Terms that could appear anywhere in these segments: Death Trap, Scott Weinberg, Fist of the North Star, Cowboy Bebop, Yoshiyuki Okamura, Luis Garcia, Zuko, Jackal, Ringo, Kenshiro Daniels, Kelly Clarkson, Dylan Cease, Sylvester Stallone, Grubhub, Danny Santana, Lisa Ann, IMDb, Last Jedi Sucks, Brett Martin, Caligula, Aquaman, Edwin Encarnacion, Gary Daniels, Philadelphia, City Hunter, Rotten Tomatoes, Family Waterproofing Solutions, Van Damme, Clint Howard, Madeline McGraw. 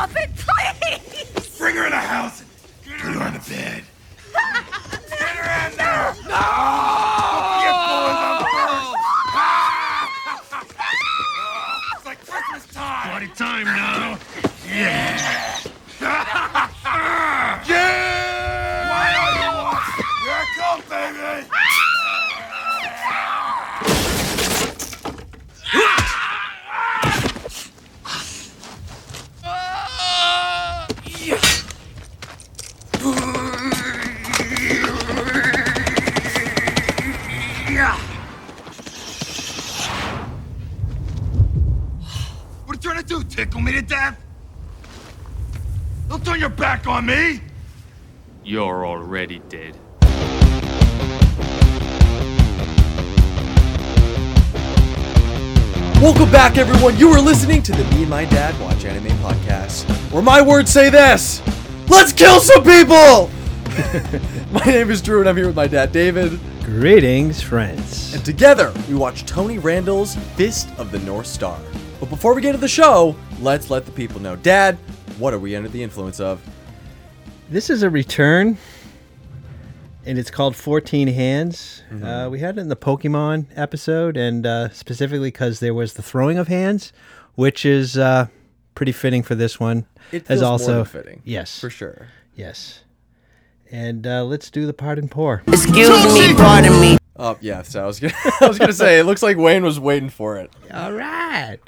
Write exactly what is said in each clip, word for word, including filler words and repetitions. Stop it, please! Bring her in the house and put her on the bed. Get her in there! No! You fools up first! Ah! It's like Christmas time! Party time now! Yeah! Yeah! Yeah! Here it comes, baby! Tickle me to death? Don't turn your back on me! You're already dead. Welcome back, everyone. You are listening to the Me and My Dad Watch Anime Podcast, where my words say this. Let's kill some people! My name is Drew, and I'm here with my dad, David. Greetings, friends. And together, we watch Tony Randall's Fist of the North Star. But before we get to the show, let's let the people know. Dad, what are we under the influence of? This is a return, and it's called fourteen hands. Mm-hmm. Uh, we had it in the Pokemon episode, and uh, specifically because there was the throwing of hands, which is uh, pretty fitting for this one. It feels also more than fitting. Yes. For sure. Yes. And uh, let's do the pardon pour. Excuse me, pardon me. Oh, yeah, so I was gonna, I was gonna say, it looks like Wayne was waiting for it. All right.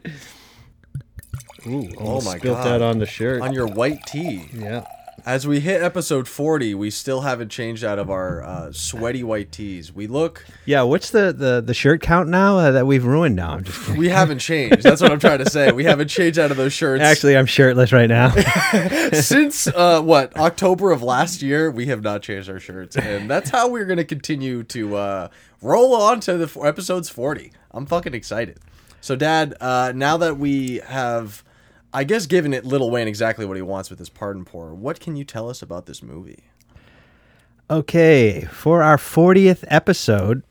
Ooh, oh my God. Spilt that on the shirt. On your white tee. Yeah. As we hit episode forty, we still haven't changed out of our uh, sweaty white tees. We look... Yeah, what's the, the, the shirt count now uh, that we've ruined now? I'm just we haven't changed. That's what I'm trying to say. We haven't changed out of those shirts. Actually, I'm shirtless right now. Since, uh, what, October of last year, we have not changed our shirts. And that's how we're going to continue to uh, roll on to the f- episodes forty. I'm fucking excited. So, Dad, uh, now that we have... I guess given it Little Wayne exactly what he wants with his pardon pour, what can you tell us about this movie? Okay, for our fortieth episode,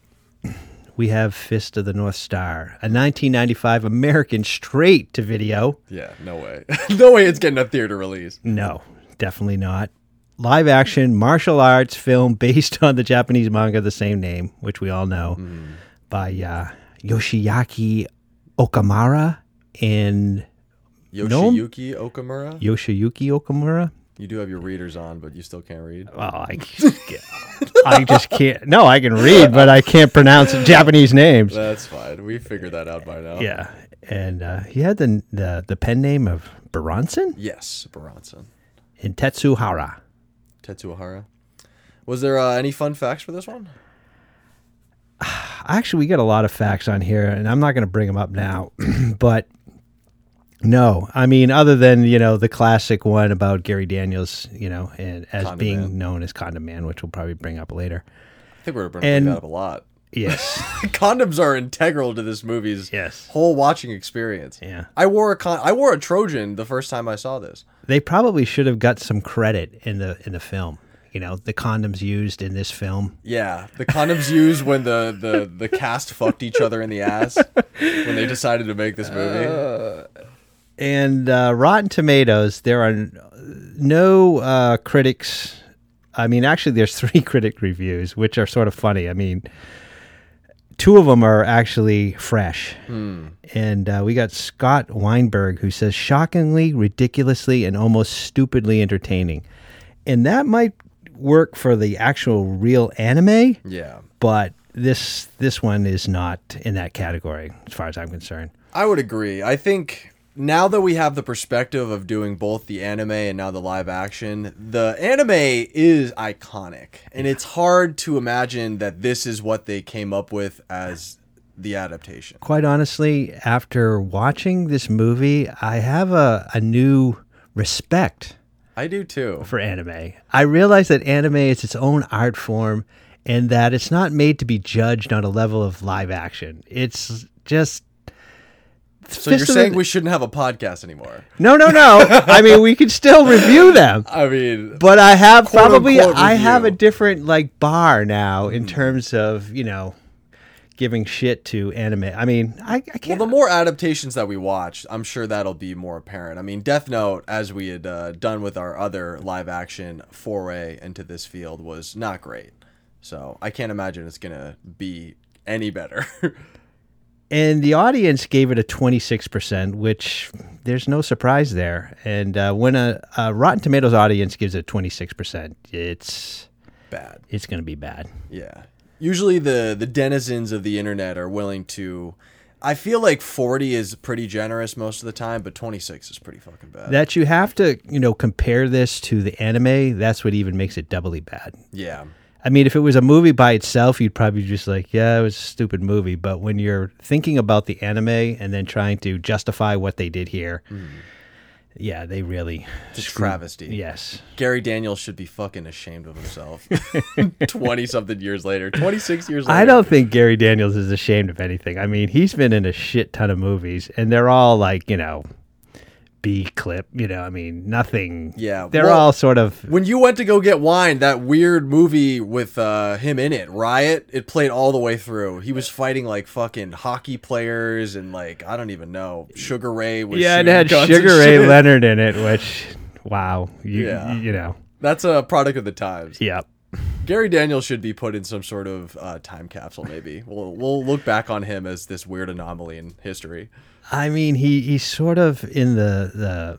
we have Fist of the North Star, a nineteen ninety-five American straight-to-video. Yeah, no way. No way it's getting a theater release. No, definitely not. Live-action martial arts film based on the Japanese manga of the same name, which we all know, mm. by uh, Yoshiyuki Okamura and... Yoshiyuki no? Okamura? Yoshiyuki Okamura? You do have your readers on, but you still can't read? Well, I, I just can't. No, I can read, but I can't pronounce Japanese names. That's fine. We figured that out by now. Yeah. And uh, he had the, the the pen name of Buronson? Yes, Buronson. And Tetsuhara. Tetsuhara. Was there uh, any fun facts for this one? Actually, we got a lot of facts on here, and I'm not going to bring them up now, but... No, I mean, other than, you know, the classic one about Gary Daniels, you know, and as Condom being Man. Known as Condom Man, which we'll probably bring up later. I think we're going to bring that up a lot. Yes. Condoms are integral to this movie's yes. whole watching experience. Yeah. I wore a con- I wore a Trojan the first time I saw this. They probably should have got some credit in the in the film. You know, the condoms used in this film. Yeah, the condoms used when the, the, the cast fucked each other in the ass when they decided to make this movie. Uh... And uh, Rotten Tomatoes, there are no uh, critics. I mean, actually, there's three critic reviews, which are sort of funny. I mean, two of them are actually fresh. Hmm. And uh, we got Scott Weinberg, who says, shockingly, ridiculously, and almost stupidly entertaining. And that might work for the actual real anime. Yeah. But this this one is not in that category, as far as I'm concerned. I would agree. I think... Now that we have the perspective of doing both the anime and now the live action, the anime is iconic. And yeah. It's hard to imagine that this is what they came up with as the adaptation. Quite honestly, after watching this movie, I have a, a new respect. I do too. For anime. I realize that anime is its own art form and that it's not made to be judged on a level of live action. It's just... So Fist you're saying the... we shouldn't have a podcast anymore? No, no, no. I mean, we can still review them. I mean, but I have probably I review. have a different like bar now in mm. terms of, you know, giving shit to anime. I mean, I, I can't. Well, the more adaptations that we watch, I'm sure that'll be more apparent. I mean, Death Note, as we had uh, done with our other live action foray into this field, was not great. So I can't imagine it's going to be any better. And the audience gave it a twenty-six percent, which there's no surprise there. And uh, when a, a Rotten Tomatoes audience gives it twenty-six percent, it's bad. It's going to be bad. Yeah. Usually the, the denizens of the internet are willing to... I feel like forty is pretty generous most of the time, but twenty-six is pretty fucking bad. That you have to, you know, compare this to the anime, that's what even makes it doubly bad. Yeah. I mean, if it was a movie by itself, you'd probably just like, yeah, it was a stupid movie. But when you're thinking about the anime and then trying to justify what they did here, mm. yeah, they really... Just screwed. Travesty. Yes. Gary Daniels should be fucking ashamed of himself. twenty-something years later, twenty-six years later. I don't think Gary Daniels is ashamed of anything. I mean, he's been in a shit ton of movies, and they're all like, you know... B clip, you know, I mean, nothing. Yeah. They're well, all sort of. When you went to go get wine, that weird movie with uh, him in it, Riot, it played all the way through. He was fighting like fucking hockey players and like, I don't even know. Sugar Ray was. Yeah, it had Sugar Ray shit. Leonard in it, which, wow. You, yeah. You know. That's a product of the times. Yeah. Gary Daniels should be put in some sort of uh, time capsule, maybe. We'll, we'll look back on him as this weird anomaly in history. I mean, he, he's sort of in the,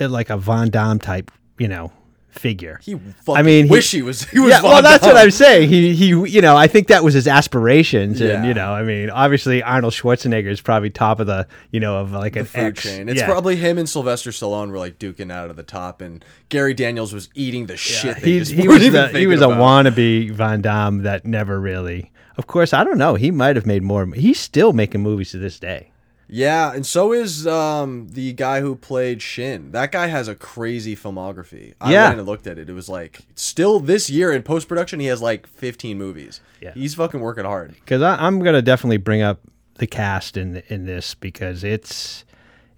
the like a Van Damme type, you know, figure. He fucking I mean, wish he, he was he was yeah, Van well, that's Damme. What I'm saying. He, he, you know, I think that was his aspirations. And, yeah. you know, I mean, obviously Arnold Schwarzenegger is probably top of the, you know, of like the an food X. chain. It's yeah. probably him and Sylvester Stallone were like duking out of the top, and Gary Daniels was eating the shit. Yeah, he, just he, was the, he was a about. wannabe Van Damme that never really, of course, I don't know. He might have made more. He's still making movies to this day. Yeah, and so is um, the guy who played Shin. That guy has a crazy filmography. I yeah. went and looked at it. It was like, still this year in post-production, he has like fifteen movies. Yeah. He's fucking working hard. Because I'm going to definitely bring up the cast in in this, because it's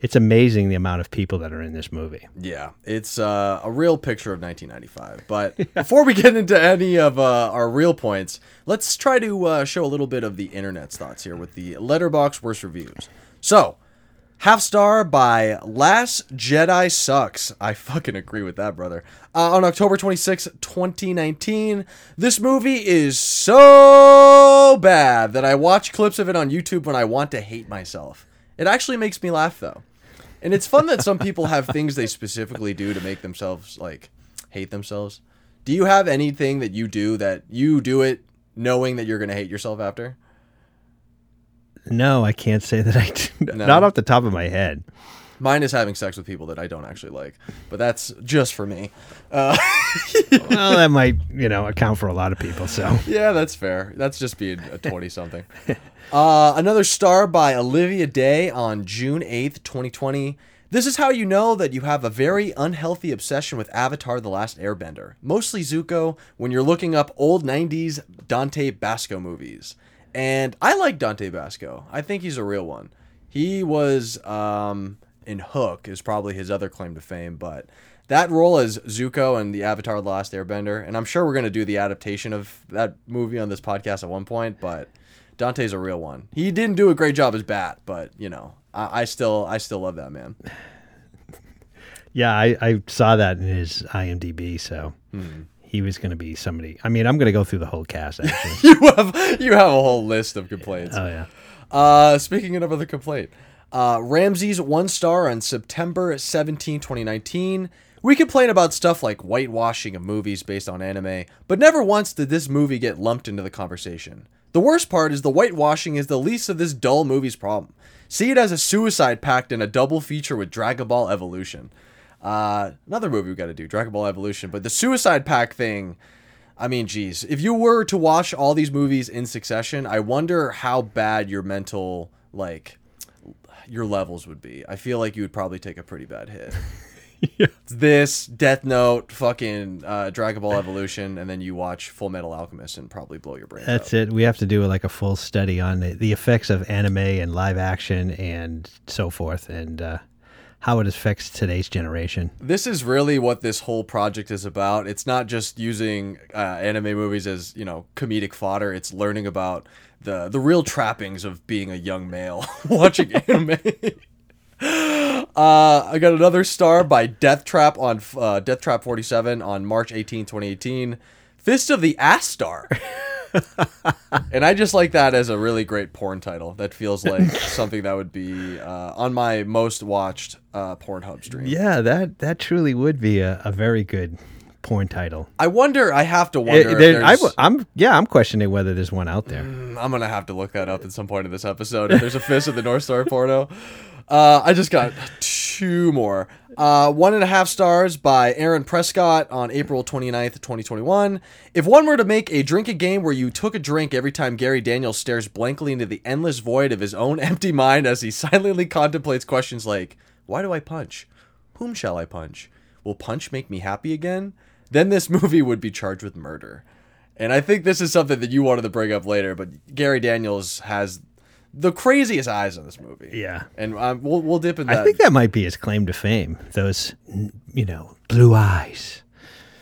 it's amazing the amount of people that are in this movie. Yeah, it's uh, a real picture of nineteen ninety-five. But yeah. before we get into any of uh, our real points, let's try to uh, show a little bit of the internet's thoughts here with the Letterboxd Worst Reviews. So, half star by Last Jedi Sucks. I fucking agree with that, brother. Uh, on October twenty-sixth, twenty nineteen, this movie is so bad that I watch clips of it on YouTube when I want to hate myself. It actually makes me laugh, though. And it's fun that some people have things they specifically do to make themselves, like, hate themselves. Do you have anything that you do that you do it knowing that you're going to hate yourself after? No, I can't say that I do. No. Not off the top of my head. Mine is having sex with people that I don't actually like, but that's just for me. Uh, well, that might, you know, account for a lot of people. So yeah, that's fair. That's just being a twenty-something. uh, another star by Olivia Day on June eighth, twenty twenty. This is how you know that you have a very unhealthy obsession with Avatar The Last Airbender, mostly Zuko, when you're looking up old nineties Dante Basco movies. And I like Dante Basco. I think he's a real one. He was um, in Hook is probably his other claim to fame, but that role as Zuko in the Avatar The Last Airbender, and I'm sure we're going to do the adaptation of that movie on this podcast at one point, but Dante's a real one. He didn't do a great job as Bat, but, you know, I, I still I still love that man. Yeah, I, I saw that in his IMDb, so... Mm-hmm. He was going to be somebody. I mean, I'm going to go through the whole cast, actually. you have you have a whole list of complaints. Oh, yeah. Uh, speaking of another complaint, uh, Ramsey's one star on September seventeenth, twenty nineteen. We complain about stuff like whitewashing of movies based on anime, but never once did this movie get lumped into the conversation. The worst part is the whitewashing is the least of this dull movie's problem. See it as a suicide pact and a double feature with Dragon Ball Evolution. Uh, another movie we got to do, Dragon Ball Evolution, but the Suicide Pact thing, I mean, geez, if you were to watch all these movies in succession, I wonder how bad your mental, like, your levels would be. I feel like you would probably take a pretty bad hit. yeah. This, Death Note, fucking uh, Dragon Ball Evolution, and then you watch Full Metal Alchemist and probably blow your brain That's out. It. We have to do like a full study on the, the effects of anime and live action and so forth, and uh how it affects today's generation. This is really what this whole project is about. It's not just using uh, anime movies as, you know, comedic fodder. It's learning about the the real trappings of being a young male watching anime. Uh, I got another star by Death Trap on uh, Death Trap forty-seven on March eighteenth, twenty eighteen. Fist of the Ass Star. And I just like that as a really great porn title. That feels like something that would be uh, on my most watched uh, Pornhub stream. Yeah, that, that truly would be a, a very good porn title. I wonder, I have to wonder it, there, if there's... I, I'm, yeah, I'm questioning whether there's one out there. Mm, I'm going to have to look that up at some point in this episode. If there's a Fist of the North Star porno. Uh, I just got two more. Uh, one and a half stars by Aaron Prescott on April twenty-ninth, twenty twenty-one. If one were to make a drink a game where you took a drink every time Gary Daniels stares blankly into the endless void of his own empty mind as he silently contemplates questions like, why do I punch? Whom shall I punch? Will punch make me happy again? Then this movie would be charged with murder. And I think this is something that you wanted to bring up later, but Gary Daniels has... the craziest eyes in this movie. Yeah. And um, we'll we'll dip in that. I think that might be his claim to fame. Those, you know, blue eyes.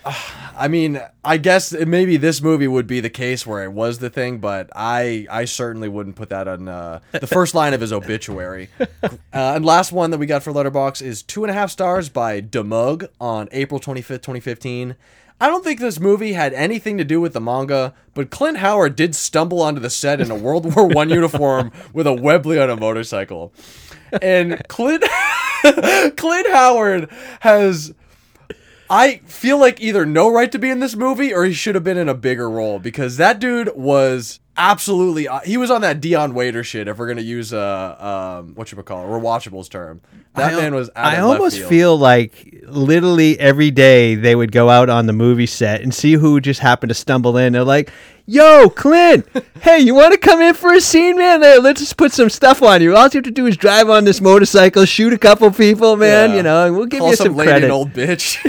Uh, I mean, I guess it, maybe this movie would be the case where it was the thing, but I I certainly wouldn't put that on uh, the first line of his obituary. uh, and last one that we got for Letterboxd is two and a half stars by Demug on April twenty-fifth, twenty fifteen. I don't think this movie had anything to do with the manga, but Clint Howard did stumble onto the set in a World War One uniform with a Webley on a motorcycle. And Clint Clint Howard has, I feel like, either no right to be in this movie or he should have been in a bigger role, because that dude was absolutely, he was on that Dion Waiter shit, if we're going to use a, um, whatchamacallit, rewatchables term. That I, man was out I of almost left field. Feel like literally every day they would go out on the movie set and see who just happened to stumble in. They're like, yo, Clint, hey, you want to come in for a scene, man? Hey, let's just put some stuff on you. All you have to do is drive on this motorcycle, shoot a couple people, man, yeah. You know, and we'll give Call you some, some lady credit. An old bitch.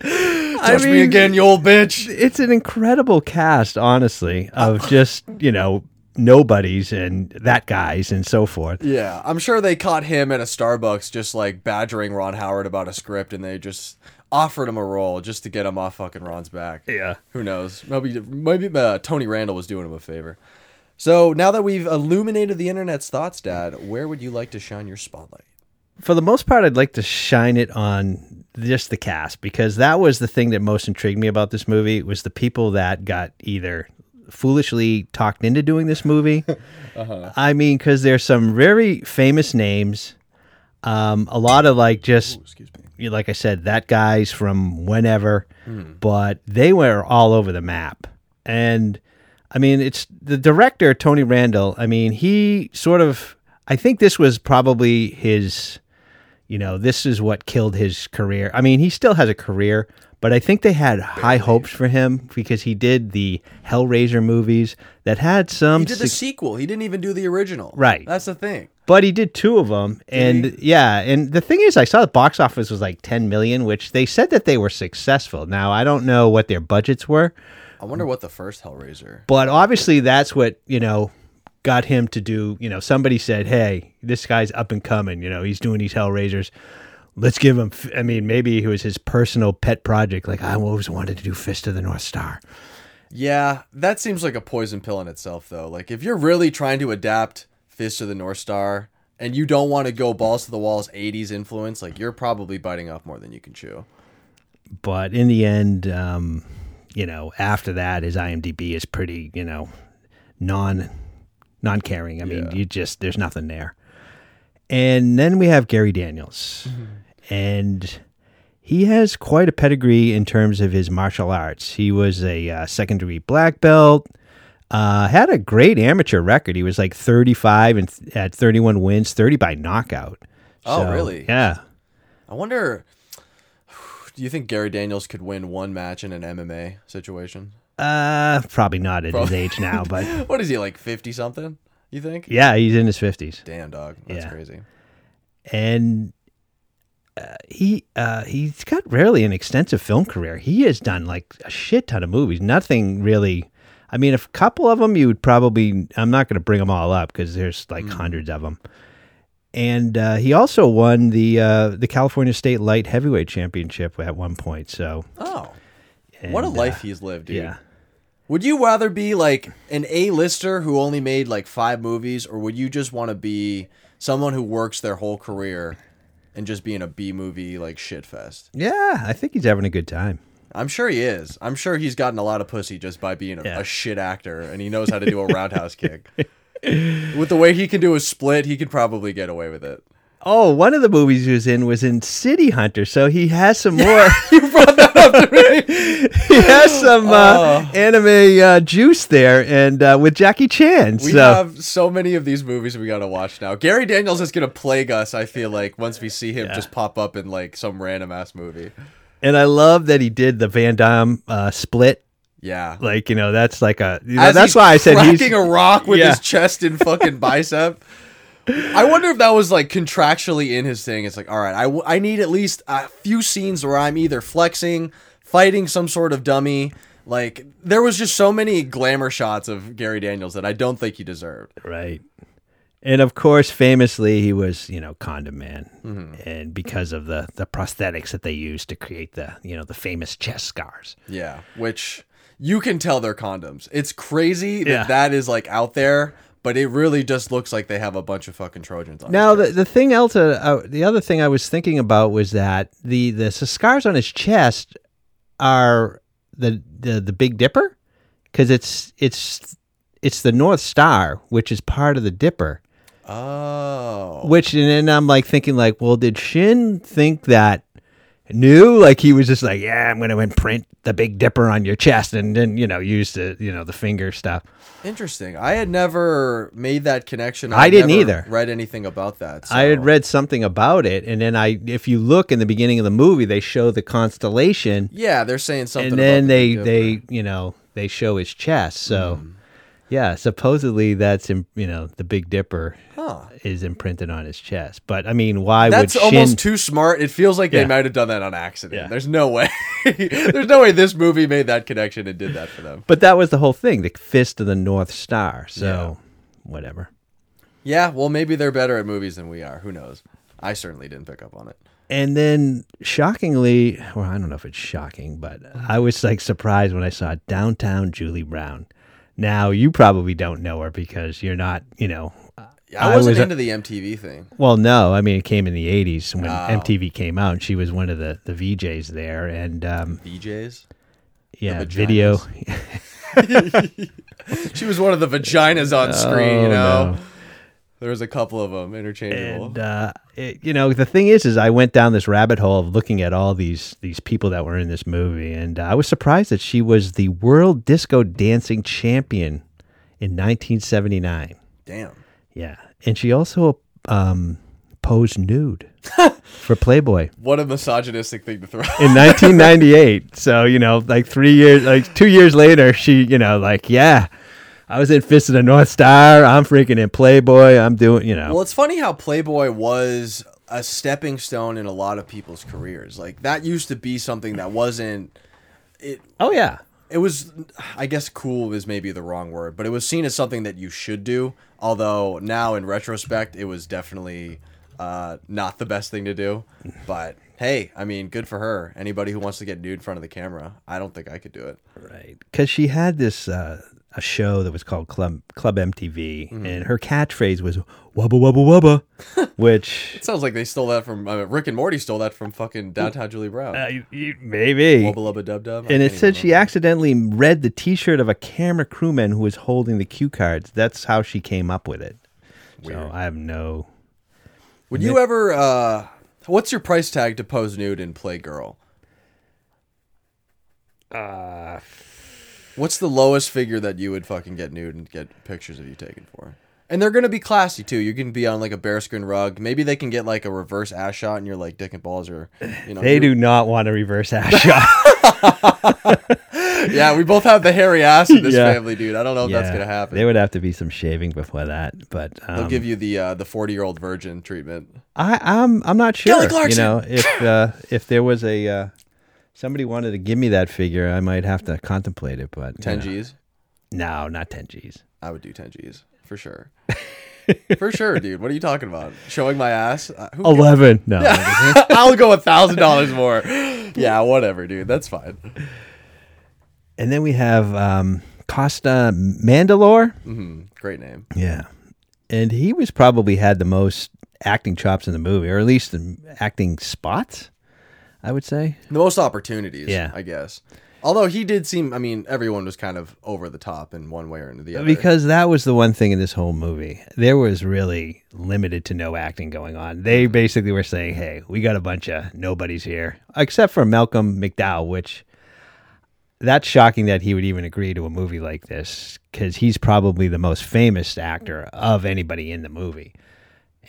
Touch I mean, me again, you old bitch. It's an incredible cast, honestly, of just, you know, nobodies and that guys and so forth. Yeah, I'm sure they caught him at a Starbucks just like badgering Ron Howard about a script, and they just offered him a role just to get him off fucking Ron's back. Yeah. Who knows? Maybe, maybe uh, Tony Randall was doing him a favor. So now that we've illuminated the internet's thoughts, Dad, where would you like to shine your spotlight? For the most part, I'd like to shine it on just the cast, because that was the thing that most intrigued me about this movie, was the people that got either foolishly talked into doing this movie. uh-huh. I mean, because there's some very famous names, um, a lot of like just, Ooh, excuse me. Like I said, that guy's from whenever, mm. but they were all over the map. And I mean, it's the director, Tony Randall. I mean, he sort of, I think this was probably his... You know, this is what killed his career. I mean, he still has a career, but I think they had high hopes for him because he did the Hellraiser movies that had some... He did the su- sequel. He didn't even do the original. Right. That's the thing. But he did two of them. And he? yeah, and the thing is, I saw the box office was like ten million dollars, which they said that they were successful. Now, I don't know what their budgets were. I wonder what the first Hellraiser... But obviously, that's what, you know... got him to do, you know, somebody said, hey, this guy's up and coming, you know, he's doing these Hellraisers. Let's give him, f- I mean, maybe it was his personal pet project. Like, I always wanted to do Fist of the North Star. Yeah, that seems like a poison pill in itself, though. Like, if you're really trying to adapt Fist of the North Star and you don't want to go balls to the walls eighties influence, like, you're probably biting off more than you can chew. But in the end, um, you know, after that, his I M D B is pretty, you know, non- Non-caring. I mean, yeah. you just, there's nothing there. And then we have Gary Daniels. Mm-hmm. And he has quite a pedigree in terms of his martial arts. He was a uh, secondary black belt, uh, had a great amateur record. He was like thirty-five and th- had thirty-one wins, thirty by knockout. Oh, so, really? Yeah. I wonder, do you think Gary Daniels could win one match in an M M A situation? Uh, probably not at probably. his age now, but... What is he, like fifty-something, you think? Yeah, he's in his fifties. Damn, dog. That's yeah. crazy. And uh, he, uh, he's he got really an extensive film career. He has done, like, a shit ton of movies. Nothing really... I mean, a couple of them you would probably... I'm not going to bring them all up because there's, like, mm. hundreds of them. And uh, he also won the uh, the California State Light Heavyweight Championship at one point. So, oh, and, what a life uh, he's lived, dude. Yeah. Would you rather be like an A-lister who only made like five movies, or would you just want to be someone who works their whole career and just be in a B-movie like shit fest? Yeah, I think he's having a good time. I'm sure he is. I'm sure he's gotten a lot of pussy just by being a, yeah. a shit actor, and he knows how to do a roundhouse kick. With the way he can do a split, he could probably get away with it. Oh, one of the movies he was in was in City Hunter, so he has some more. You brought that up to me. He has some uh, uh, anime uh, juice there, and uh, with Jackie Chan. We so. have so many of these movies we got to watch now. Gary Daniels is going to plague us, I feel like, once we see him yeah. just pop up in like some random-ass movie. And I love that he did the Van Damme uh, split. Yeah. Like, you know, that's like a... You know, that's why I said he's... cracking a rock with yeah. his chest and fucking bicep. I wonder if that was like contractually in his thing. It's like, all right, I, w- I need at least a few scenes where I'm either flexing, fighting some sort of dummy. Like, there was just so many glamour shots of Gary Daniels that I don't think he deserved. Right. And of course, famously, he was, you know, Condom Man, mm-hmm. and because of the the prosthetics that they used to create the, you know, the famous chest scars. Yeah, which you can tell they're condoms. It's crazy that yeah. that is like out there. But it really just looks like they have a bunch of fucking Trojans on it. Now, the, the thing else, uh, uh, the other thing I was thinking about was that the, the scars on his chest are the the, the Big Dipper, because it's it's it's the North Star, which is part of the Dipper. Oh, which and then I'm like thinking like, well, did Shin think that new? Like he was just like, yeah, I'm going to imprint the Big Dipper on your chest, and then you know use the you know the finger stuff. Interesting. I had never made that connection. I, I didn't never either. Read anything about that? So. I had read something about it, and then I, if you look in the beginning of the movie, they show the constellation. Yeah, they're saying something. And then about they, the they, you know, they show his chest. So, mm. yeah, supposedly that's you know the Big Dipper huh. is imprinted on his chest. But I mean, why that's would that's Shin... almost too smart? It feels like yeah. they might have done that on accident. Yeah. There's no way. There's no way this movie made that connection and did that for them. But that was the whole thing, the Fist of the North Star. So, yeah. whatever. Yeah, well, maybe they're better at movies than we are. Who knows? I certainly didn't pick up on it. And then, shockingly, well, I don't know if it's shocking, but I was like surprised when I saw Downtown Julie Brown. Now, you probably don't know her because you're not, you know... I wasn't I was, into the M T V thing. Well, no. I mean, it came in the eighties when oh. M T V came out, and she was one of the, the V Js there. And um, V Js? Yeah, video. She was one of the vaginas on screen, oh, you know? No. There was a couple of them interchangeable. And, uh, it, you know, the thing is, is I went down this rabbit hole of looking at all these these people that were in this movie, and uh, I was surprised that she was the World Disco Dancing Champion in nineteen seventy-nine. Damn. Yeah, and she also um, posed nude for Playboy. What a misogynistic thing to throw in nineteen ninety-eight. So you know, like three years, like two years later, she, you know, like yeah, I was in Fist of the North Star. I'm freaking in Playboy. I'm doing, you know. Well, it's funny how Playboy was a stepping stone in a lot of people's careers. Like that used to be something that wasn't. It. Oh yeah. It was, I guess cool is maybe the wrong word, but it was seen as something that you should do. Although now in retrospect, it was definitely uh, not the best thing to do. But hey, I mean, good for her. Anybody who wants to get nude in front of the camera, I don't think I could do it. Right. Because she had this uh, a show that was called Club, Club M T V, mm-hmm. and her catchphrase was, wubba, wubba, wubba, which... It sounds like they stole that from... I mean, Rick and Morty stole that from fucking Downtown Julie Brown. Uh, you, you, maybe. Wubba, lubba, dub, dub. And it said she accidentally read the t-shirt of a camera crewman who was holding the cue cards. That's how she came up with it. Weird. So I have no... Would you ever... Uh, what's your price tag to pose nude and play girl? Uh... What's the lowest figure that you would fucking get nude and get pictures of you taken for? And they're going to be classy, too. You can be on, like, a bearskin rug. Maybe they can get, like, a reverse ass shot, and you're, like, dick and balls are, you know. They do not want a reverse ass shot. Yeah, we both have the hairy ass in this yeah. family, dude. I don't know if yeah. that's going to happen. There would have to be some shaving before that, but... Um, they'll give you the uh, the forty-year-old virgin treatment. I, I'm I'm not sure. Kelly Clarkson! You know, if, uh, if there was a... Uh, somebody wanted to give me that figure, I might have to contemplate it, but... ten G's? No, not ten G's. I would do ten G's, for sure. For sure, dude. What are you talking about? Showing my ass? Uh, Eleven. Cares? No. Yeah. I'll go a thousand dollars more. Yeah, whatever, dude. That's fine. And then we have um, Costa Mandalore. Mm-hmm. Great name. Yeah. And he was probably had the most acting chops in the movie, or at least the acting spots, I would say. The most opportunities, yeah. I guess. Although he did seem, I mean, everyone was kind of over the top in one way or into the other. Because that was the one thing in this whole movie. There was really limited to no acting going on. They basically were saying, hey, we got a bunch of nobodies here, except for Malcolm McDowell, which that's shocking that he would even agree to a movie like this, because he's probably the most famous actor of anybody in the movie.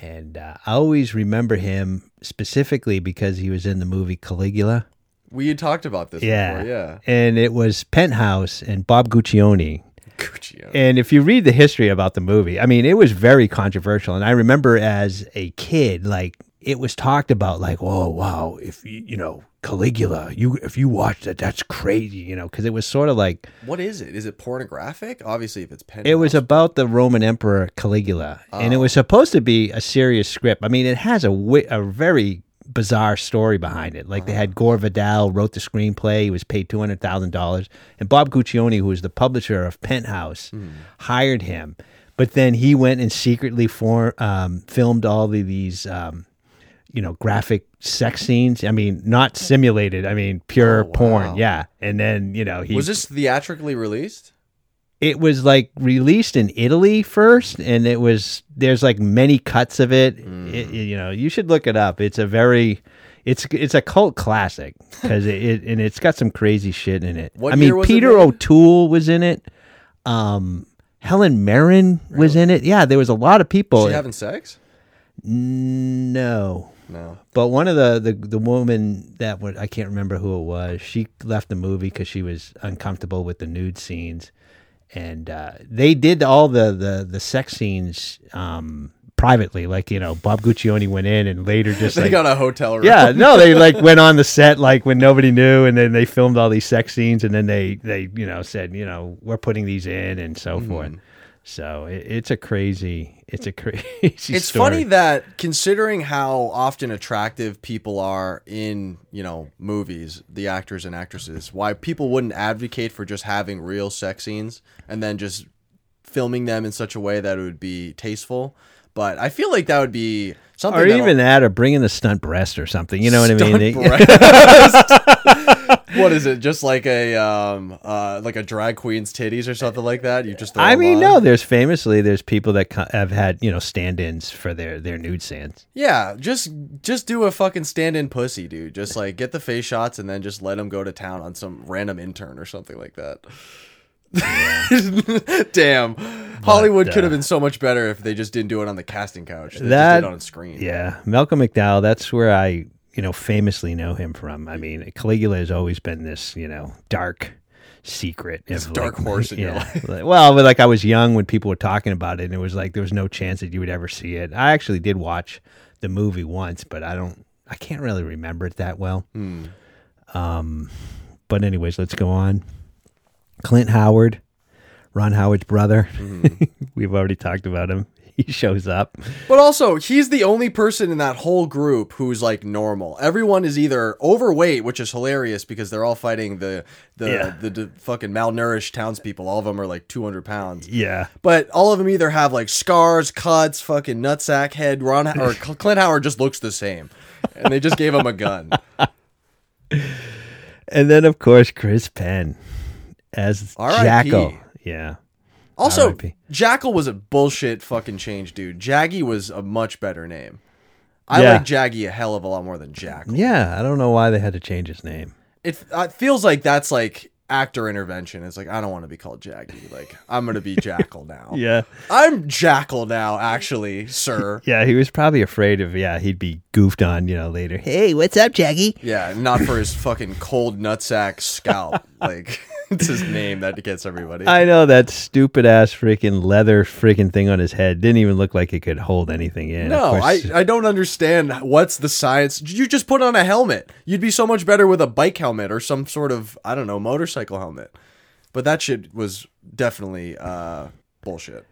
And uh, I always remember him specifically because he was in the movie Caligula. We had talked about this yeah. before, yeah. And it was Penthouse and Bob Guccione. Guccione. And if you read the history about the movie, I mean, it was very controversial. And I remember as a kid, like, it was talked about like, whoa, wow, if you, you know, Caligula, you if you watch that, that's crazy, you know, because it was sort of like... What is it? Is it pornographic? Obviously, if it's Penthouse. It was about the Roman Emperor Caligula. Oh. And it was supposed to be a serious script. I mean, it has a, wi- a very... bizarre story behind it. Like uh-huh. they had Gore Vidal wrote the screenplay. He was paid two hundred thousand dollars. And Bob Guccione, who was the publisher of Penthouse, mm. hired him. But then he went and secretly for, um, filmed all of these, um, you know, graphic sex scenes. I mean, not simulated. I mean, pure oh, wow. porn. Yeah. And then, you know, he... Was this theatrically released? It was like released in Italy first, and it was there's like many cuts of it. Mm. It, it you know, you should look it up. It's a very, it's it's a cult classic because it, it and it's got some crazy shit in it. What I mean, Peter it? O'Toole was in it. Um, Helen Mirren really? was in it. Yeah, there was a lot of people. Was she having sex? No. No. But one of the, the, the woman that would, I can't remember who it was. She left the movie because she was uncomfortable with the nude scenes. And uh, they did all the, the, the sex scenes um, privately. Like, you know, Bob Guccione went in and later just they like... They got a hotel room. Yeah, no, they like went on the set like when nobody knew, and then they filmed all these sex scenes, and then they, they you know, said, you know, we're putting these in and so mm. forth. So it, it's a crazy, it's a crazy it's story. It's funny that considering how often attractive people are in, you know, movies, the actors and actresses, why people wouldn't advocate for just having real sex scenes and then just filming them in such a way that it would be tasteful. But I feel like that would be something. Or even that, or bring in the stunt breast or something. You know what I mean? Breast. What is it? Just like a um, uh, like a drag queen's titties or something like that? You just I mean, on. no. There's famously there's people that have had you know stand-ins for their, their nude scenes. Yeah, just just do a fucking stand-in pussy, dude. Just like get the face shots and then just let them go to town on some random intern or something like that. Yeah. Damn, but Hollywood uh, could have been so much better if they just didn't do it on the casting couch. They that, just did it on screen. Yeah, Malcolm McDowell. That's where I. you know, famously know him from. I mean, Caligula has always been this, you know, dark secret. It's a like, dark horse in yeah, your life. Like, well, but like I was young when people were talking about it, and it was like there was no chance that you would ever see it. I actually did watch the movie once, but I don't, I can't really remember it that well. Mm. Um, but anyways, let's go on. Clint Howard, Ron Howard's brother. Mm. We've already talked about him. He shows up. But also, he's the only person in that whole group who's like normal. Everyone is either overweight, which is hilarious because they're all fighting the the, yeah. the, the fucking malnourished townspeople. All of them are like two hundred pounds. Yeah. But all of them either have like scars, cuts, fucking nutsack head. Ron or Clint Howard just looks the same. And they just gave him a gun. And then, of course, Chris Penn as Jackal. Yeah. Also, R I P Jackal was a bullshit fucking change, dude. Jagi was a much better name. I yeah. like Jagi a hell of a lot more than Jackal. Yeah, I don't know why they had to change his name. It, it feels like that's like actor intervention. It's like, I don't want to be called Jagi. Like, I'm going to be Jackal now. Yeah. I'm Jackal now, actually, sir. Yeah, he was probably afraid of, yeah, he'd be goofed on, you know, later. Hey, what's up, Jagi? Yeah, not for his fucking cold nutsack scalp. Like... It's his name that gets everybody. I know that stupid ass freaking leather freaking thing on his head didn't even look like it could hold anything in. No, I, I don't understand what's the science. You just put on a helmet. You'd be so much better with a bike helmet or some sort of, I don't know, motorcycle helmet. But that shit was definitely uh, bullshit.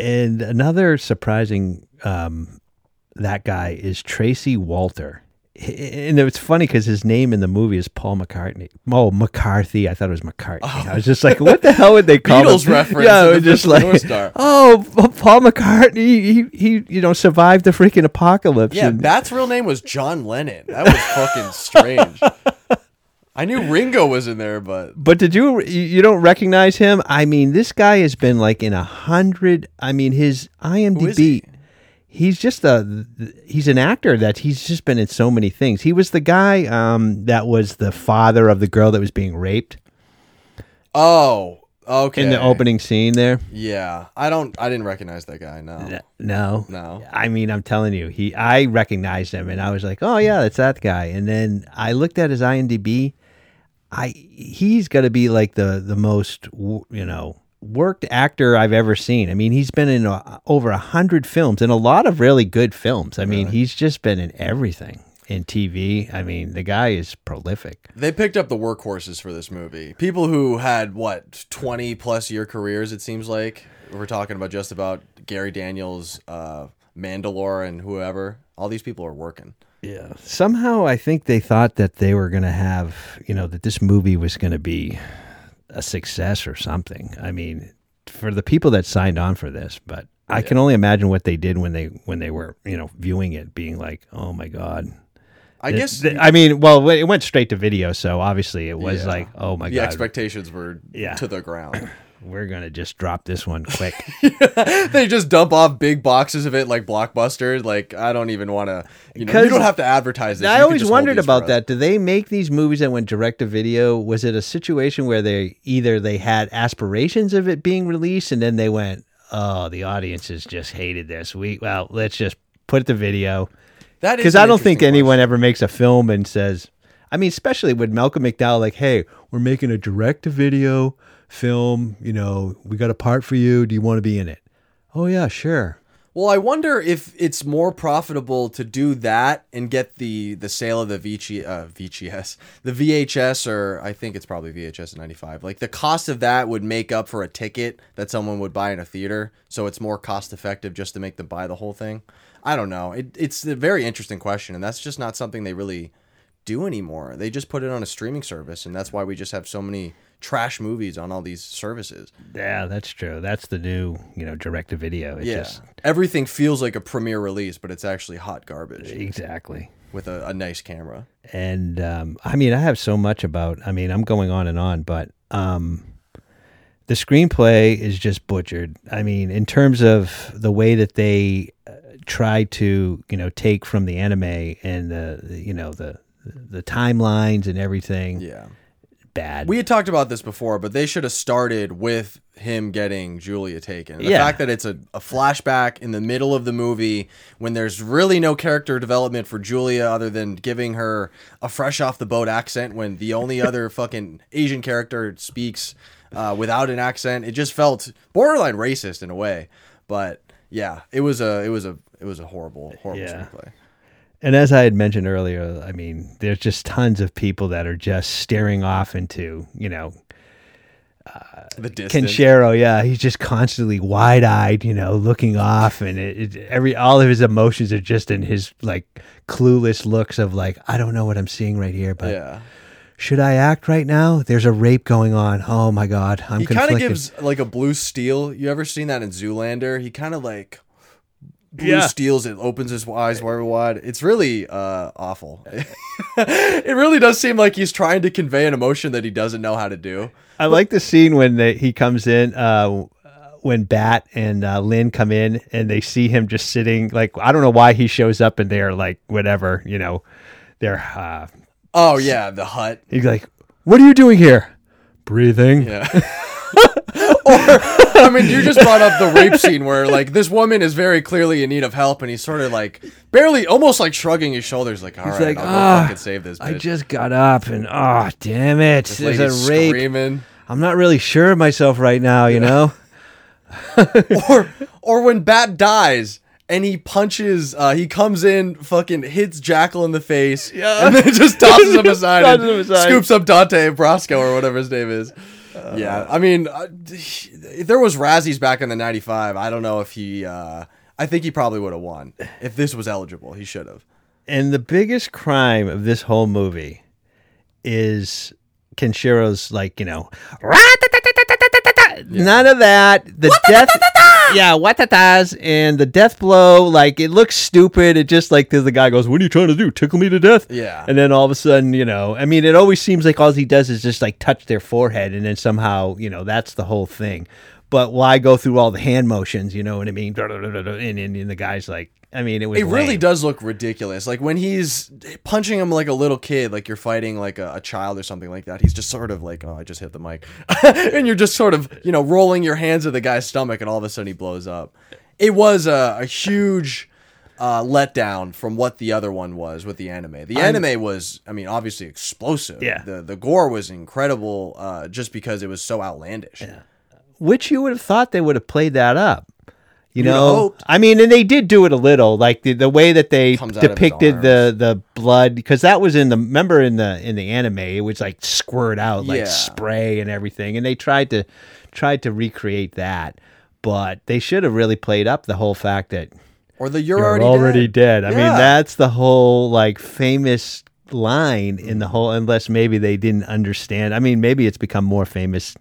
And another surprising um, that guy is Tracy Walter. And it's funny because his name in the movie is Paul McCartney. Oh, McCarthy. I thought it was McCartney. Oh. I was just like, what the hell would they call Beatles him? Reference. Yeah, it was just like, North Star. Oh, Paul McCartney. He, he, you know, survived the freaking apocalypse. Yeah, and... Bat's real name was John Lennon. That was fucking strange. I knew Ringo was in there, but... But did you... You don't recognize him? I mean, this guy has been like in a hundred... I mean, his I M D B... Who is he? He's just a, he's an actor that he's just been in so many things. He was the guy um, that was the father of the girl that was being raped. Oh, okay. In the opening scene there. Yeah. I don't, I didn't recognize that guy. No, no, no. I mean, I'm telling you, he, I recognized him and I was like, oh yeah, that's that guy. And then I looked at his I M D B. I, he's got to be like the, the most, you know, worked actor I've ever seen. I mean, he's been in uh, over a hundred films and a lot of really good films. I mean, really? He's just been in everything in T V. I mean, the guy is prolific. They picked up the workhorses for this movie. People who had what twenty plus year careers. It seems like we're talking about just about Gary Daniels, uh, Mandalore, and whoever. All these people are working. Yeah. Somehow, I think they thought that they were going to have, you know, that this movie was going to be a success or something. I mean, for the people that signed on for this, but yeah. I can only imagine what they did when they when they were, you know, viewing it, being like, oh my God. I this, guess. Th- I mean, well, it went straight to video, so obviously it was yeah. like, oh my the God. The expectations were yeah. to the ground. We're going to just drop this one quick. They just dump off big boxes of it like Blockbuster. Like, I don't even want to, you know, you don't have to advertise this. I you always wondered about that. Do they make these movies that went direct to video? Was it a situation where they either they had aspirations of it being released and then they went, oh, the audiences just hated this. We, well, let's just put the video. That is because I don't think anyone question. ever makes a film and says, I mean, especially with Malcolm McDowell, like, hey, we're making a direct to video film, you know, we got a part for you. Do you want to be in it? Oh, yeah, sure. Well, I wonder if it's more profitable to do that and get the, the sale of the V G, uh, V G S, the V H S, or I think it's probably V H S in ninety-five. Like the cost of that would make up for a ticket that someone would buy in a theater. So it's more cost effective just to make them buy the whole thing. I don't know. It, it's a very interesting question. And that's just not something they really do anymore. They just put it on a streaming service. And that's why we just have so many trash movies on all these services. Yeah, that's true. That's the new, you know, direct to video. Yeah. Just... Everything feels like a premiere release, but it's actually hot garbage. Exactly. With a, a nice camera. And, um, I mean, I have so much about, I mean, I'm going on and on, but um, the screenplay is just butchered. I mean, in terms of the way that they uh, try to, you know, take from the anime and, uh, you know, the, the timelines and everything. Yeah. Bad. We had talked about this before, but they should have started with him getting Julia taken. The yeah. fact that it's a, a flashback in the middle of the movie when there's really no character development for Julia other than giving her a fresh off the boat accent when the only other fucking Asian character speaks uh, without an accent. It just felt borderline racist in a way. But yeah, it was a it was a it was a horrible, horrible yeah. screenplay. And as I had mentioned earlier, I mean, there's just tons of people that are just staring off into, you know, uh, the distance. Kenshiro, yeah, he's just constantly wide-eyed, you know, looking off, and it, it, every all of his emotions are just in his like clueless looks of like, I don't know what I'm seeing right here, but yeah. should I act right now? There's a rape going on. Oh my God, I'm. He kind of gives like a Blue Steel. You ever seen that in Zoolander? He kind of like. Blue yeah. steals it, opens his eyes wide wide. It's really uh, awful. It really does seem like he's trying to convey an emotion that he doesn't know how to do. I like the scene when they, he comes in, uh, when Bat and uh, Lynn come in and they see him just sitting, like, I don't know why he shows up and they're like, whatever, you know, they're... Uh, oh, yeah, the hut. He's like, what are you doing here? Breathing. Yeah. Or... I mean, you just brought up the rape scene where, like, this woman is very clearly in need of help, and he's sort of, like, barely, almost, like, shrugging his shoulders, like, all he's right, like, I'll oh, fucking save this bitch. I just got up, and, oh, damn it, this there's a rape. Screaming. I'm not really sure of myself right now, you yeah. know? or, or when Bat dies, and he punches, uh, he comes in, fucking hits Jackal in the face, yeah. and then just tosses him aside tosses and him aside. Scoops up Dante Basco or whatever his name is. Uh, yeah, I mean, uh, there was Razzies back in the ninety-five. I don't know if he... Uh, I think he probably would have won. If this was eligible, he should have. And the biggest crime of this whole movie is Kenshiro's, like, you know... Yeah. None of that. The death, yeah, watatas and the death blow. Like, it looks stupid. It just, like, the guy goes, "What are you trying to do? Tickle me to death?" Yeah, and then all of a sudden, you know, I mean, it always seems like all he does is just like touch their forehead, and then somehow, you know, that's the whole thing. But why go through all the hand motions? You know what I mean? And, and, and the guy's like, I mean, it was. It lame. Really does look ridiculous. Like when he's punching him like a little kid, like you're fighting like a, a child or something like that. He's just sort of like, oh, I just hit the mic, and you're just sort of, you know, rolling your hands at the guy's stomach, and all of a sudden he blows up. It was a, a huge uh, letdown from what the other one was with the anime. The anime I'm, was, I mean, obviously explosive. Yeah. The the gore was incredible, uh, just because it was so outlandish. Yeah. Which you would have thought they would have played that up. You know, I mean, and they did do it a little, like the, the way that they depicted the, the blood, because that was in the, remember in the, in the anime, it was like squirt out like spray and everything. And they tried to, tried to recreate that, but they should have really played up the whole fact that, or the, you're, you're already dead. dead. I yeah. mean, that's the whole like famous line in the whole, unless maybe they didn't understand. I mean, maybe it's become more famous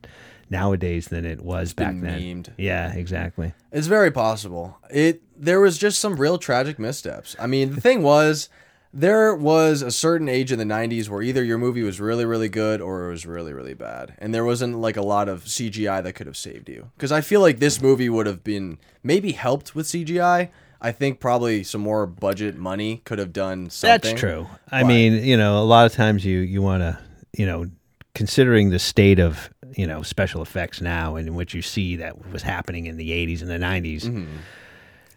nowadays than it was back then. Memed. Yeah, exactly. It's very possible. It there was just some real tragic missteps. I mean, the thing was, there was a certain age in the nineties where either your movie was really, really good or it was really, really bad. And there wasn't like a lot of C G I that could have saved you. Because I feel like this movie would have been maybe helped with C G I. I think probably some more budget money could have done something. That's true. I but, mean, you know, a lot of times you, you want to, you know, considering the state of, you know, special effects now and what you see that was happening in the eighties and the nineties. Mm-hmm.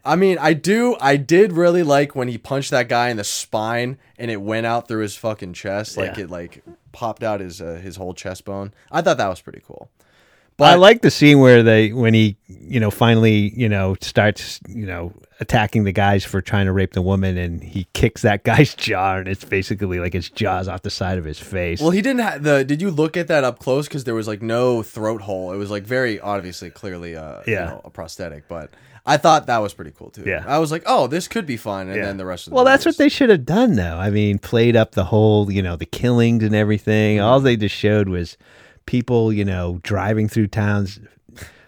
I mean, I do, I did really like when he punched that guy in the spine and it went out through his fucking chest, like yeah. it like popped out his uh, his whole chest bone. I thought that was pretty cool. But I like the scene where they, when he, you know, finally, you know, starts, you know, attacking the guys for trying to rape the woman, and he kicks that guy's jaw, and it's basically like his jaw's off the side of his face. Well, he didn't have the, did you look at that up close? Because there was like no throat hole. It was like very obviously, clearly uh, yeah. you know, a prosthetic, but I thought that was pretty cool too. Yeah. I was like, oh, this could be fun. And yeah. then the rest of the Well, movies. That's what they should have done though. I mean, played up the whole, you know, the killings and everything. Mm-hmm. All they just showed was people, you know, driving through towns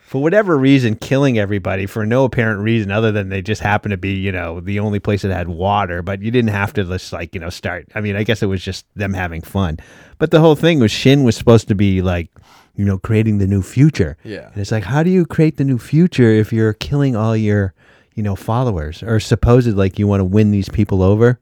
for whatever reason, killing everybody for no apparent reason other than they just happen to be, you know, the only place that had water. But you didn't have to just like, you know, start. I mean, I guess it was just them having fun. But the whole thing was Shin was supposed to be like, you know, creating the new future. Yeah. And it's like, how do you create the new future if you're killing all your, you know, followers or supposed like you want to win these people over?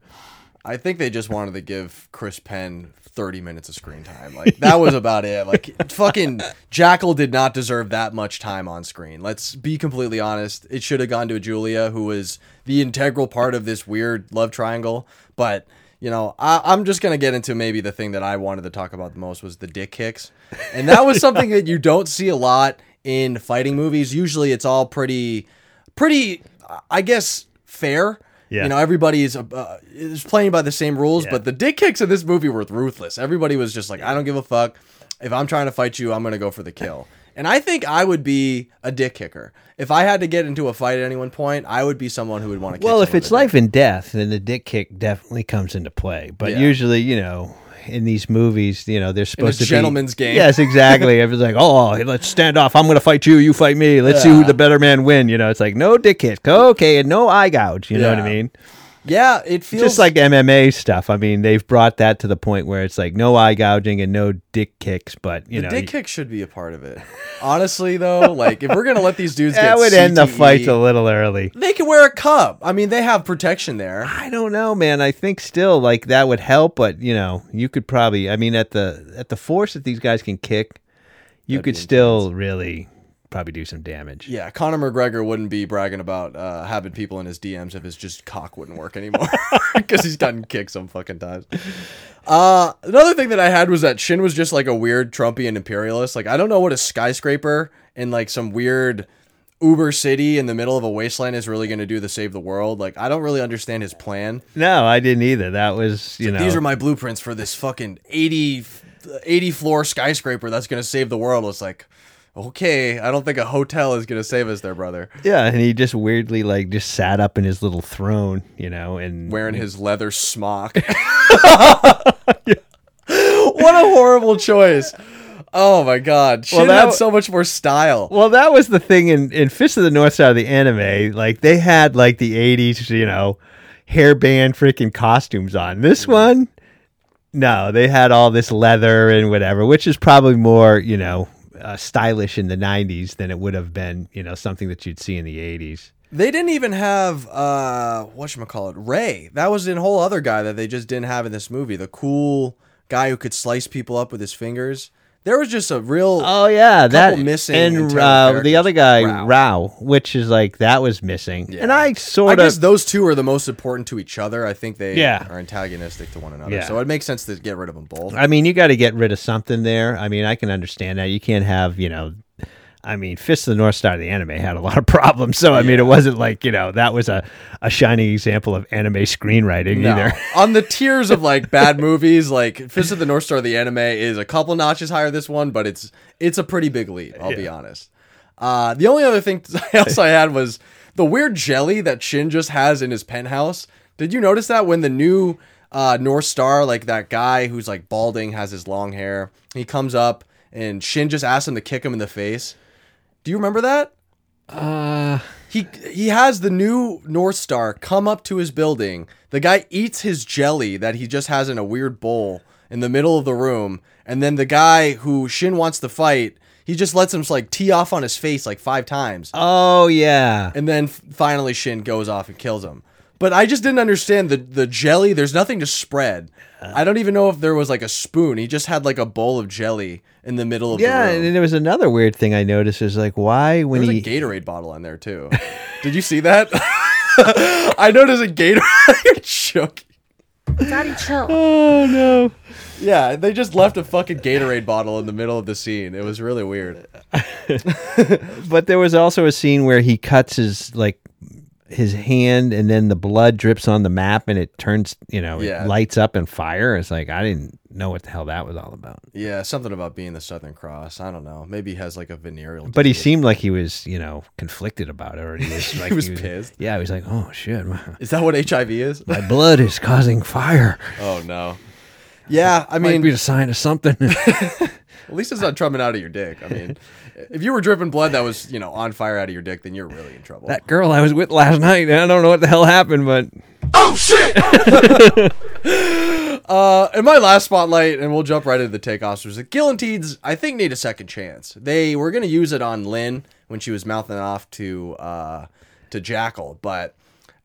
I think they just wanted to give Chris Penn thirty minutes of screen time. Like that was about it. Like fucking Jackal did not deserve that much time on screen. Let's be completely honest. It should have gone to Julia, who was the integral part of this weird love triangle. But you know, I, I'm just going to get into maybe the thing that I wanted to talk about the most was the dick kicks. And that was something that you don't see a lot in fighting movies. Usually it's all pretty, pretty, I guess, fair. Yeah. You know, everybody is, uh, is playing by the same rules, yeah. but the dick kicks in this movie were ruthless. Everybody was just like, I don't give a fuck. If I'm trying to fight you, I'm going to go for the kill. And I think I would be a dick kicker. If I had to get into a fight at any one point, I would be someone who would want to kick Well, if it's life and death, then the dick kick definitely comes into play. But yeah. usually, you know, in these movies, you know, they're supposed to be... gentleman's game. Yes, exactly. It was like, oh, let's stand off. I'm going to fight you. You fight me. Let's yeah. see who the better man win. You know, it's like, no dick kick. Okay, and no eye gouge. You yeah. know what I mean? Yeah, it feels... just like M M A stuff. I mean, they've brought that to the point where it's like, no eye gouging and no dick kicks, but, you the know... the dick kick should be a part of it. Honestly, though, like, if we're going to let these dudes that get That would C T E, end the fight a little early. They can wear a cup. I mean, they have protection there. I don't know, man. I think still, like, that would help, but, you know, you could probably... I mean, at the at the force that these guys can kick, you That'd could still intense. really... probably do some damage. Yeah, Conor McGregor wouldn't be bragging about uh, having people in his D Ms if his just cock wouldn't work anymore because he's gotten kicked some fucking times. Uh, another thing that I had was that Shin was just like a weird Trumpian imperialist. Like, I don't know what a skyscraper in like some weird Uber city in the middle of a wasteland is really going to do to save the world. Like, I don't really understand his plan. No, I didn't either. That was, you so know. These are my blueprints for this fucking eighty eighty floor skyscraper that's going to save the world. It's like, okay, I don't think a hotel is going to save us there, brother. Yeah, and he just weirdly, like, just sat up in his little throne, you know, and wearing his leather smock. Yeah. What a horrible choice. Oh, my God. She well, that, had so much more style. Well, that was the thing in, in Fist of the North Star, the anime. Like, they had, like, the eighties, you know, hairband freaking costumes on. This one, no, they had all this leather and whatever, which is probably more, you know, uh, stylish in the nineties than it would have been, you know, something that you'd see in the eighties. They didn't even have, uh, whatchamacallit, Ray. That was a whole other guy that they just didn't have in this movie. The cool guy who could slice people up with his fingers. There was just a real oh yeah that missing and uh, the other guy Rao. Rao, which is like that was missing, yeah. and I sort I of I guess those two are the most important to each other. I think they yeah. are antagonistic to one another, yeah. so it makes sense to get rid of them both. I mean, you got to get rid of something there. I mean, I can understand that you can't have you know, I mean, Fist of the North Star, the anime had a lot of problems, so I yeah. mean, it wasn't like you know that was a a shining example of anime screenwriting no. either. On the tiers of like bad movies, like Fist of the North Star, the anime is a couple notches higher this one, but it's it's a pretty big leap. I'll yeah. be honest. Uh, the only other thing else I had was the weird jelly that Shin just has in his penthouse. Did you notice that when the new uh, North Star, like that guy who's like balding, has his long hair, he comes up and Shin just asks him to kick him in the face. Do you remember that? Uh, he he has the new North Star come up to his building. The guy eats his jelly that he just has in a weird bowl in the middle of the room. And then the guy who Shin wants to fight, he just lets him like tee off on his face like five times. Oh, yeah. And then finally Shin goes off and kills him. But I just didn't understand the, the jelly. There's nothing to spread. I don't even know if there was like a spoon. He just had like a bowl of jelly in the middle of yeah, the room. Yeah, and there was another weird thing I noticed is like why when he... There was he... a Gatorade bottle on there too. Did you see that? I noticed a Gatorade. Shook. Daddy, chill. Oh, no. Yeah, they just left a fucking Gatorade bottle in the middle of the scene. It was really weird. But there was also a scene where he cuts his like... his hand and then the blood drips on the map and it turns, you know, yeah. it lights up in fire. It's like, I didn't know what the hell that was all about. Yeah. Something about being the Southern Cross. I don't know. Maybe he has like a venereal. But disease. He seemed like he was, you know, conflicted about it. Or he was, like, he was he was, pissed. Yeah. He was like, oh shit. Is that what H I V is? My blood is causing fire. Oh no. Yeah. I mean, might be a sign of something. At least it's not drumming out of your dick. I mean, if you were dripping blood that was, you know, on fire out of your dick, then you're really in trouble. That girl I was with last night, I don't know what the hell happened, but... Oh, shit! uh, in my last spotlight, and we'll jump right into the takeoffs, was the guillotines, I think, need a second chance. They were going to use it on Lynn when she was mouthing off to, uh, to Jackal, but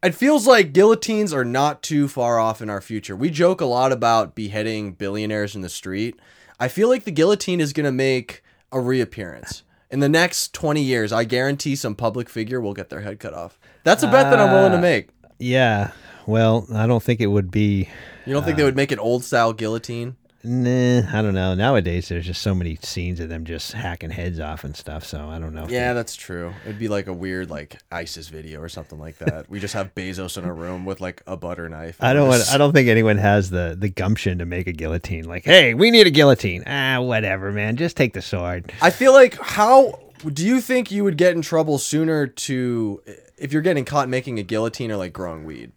it feels like guillotines are not too far off in our future. We joke a lot about beheading billionaires in the street. I feel like the guillotine is going to make a reappearance. In the next twenty years, I guarantee some public figure will get their head cut off. That's a bet uh, that I'm willing to make. Yeah. Well, I don't think it would be... You don't uh, think they would make an old-style guillotine? Nah, I don't know. Nowadays, there's just so many scenes of them just hacking heads off and stuff, so I don't know. Yeah, that's true. It'd be like a weird, like, ISIS video or something like that. We just have Bezos in a room with, like, a butter knife. I don't want, I don't think anyone has the, the gumption to make a guillotine. Like, hey, we need a guillotine. Ah, whatever, man. Just take the sword. I feel like how... Do you think you would get in trouble sooner to... If you're getting caught making a guillotine or, like, growing weed?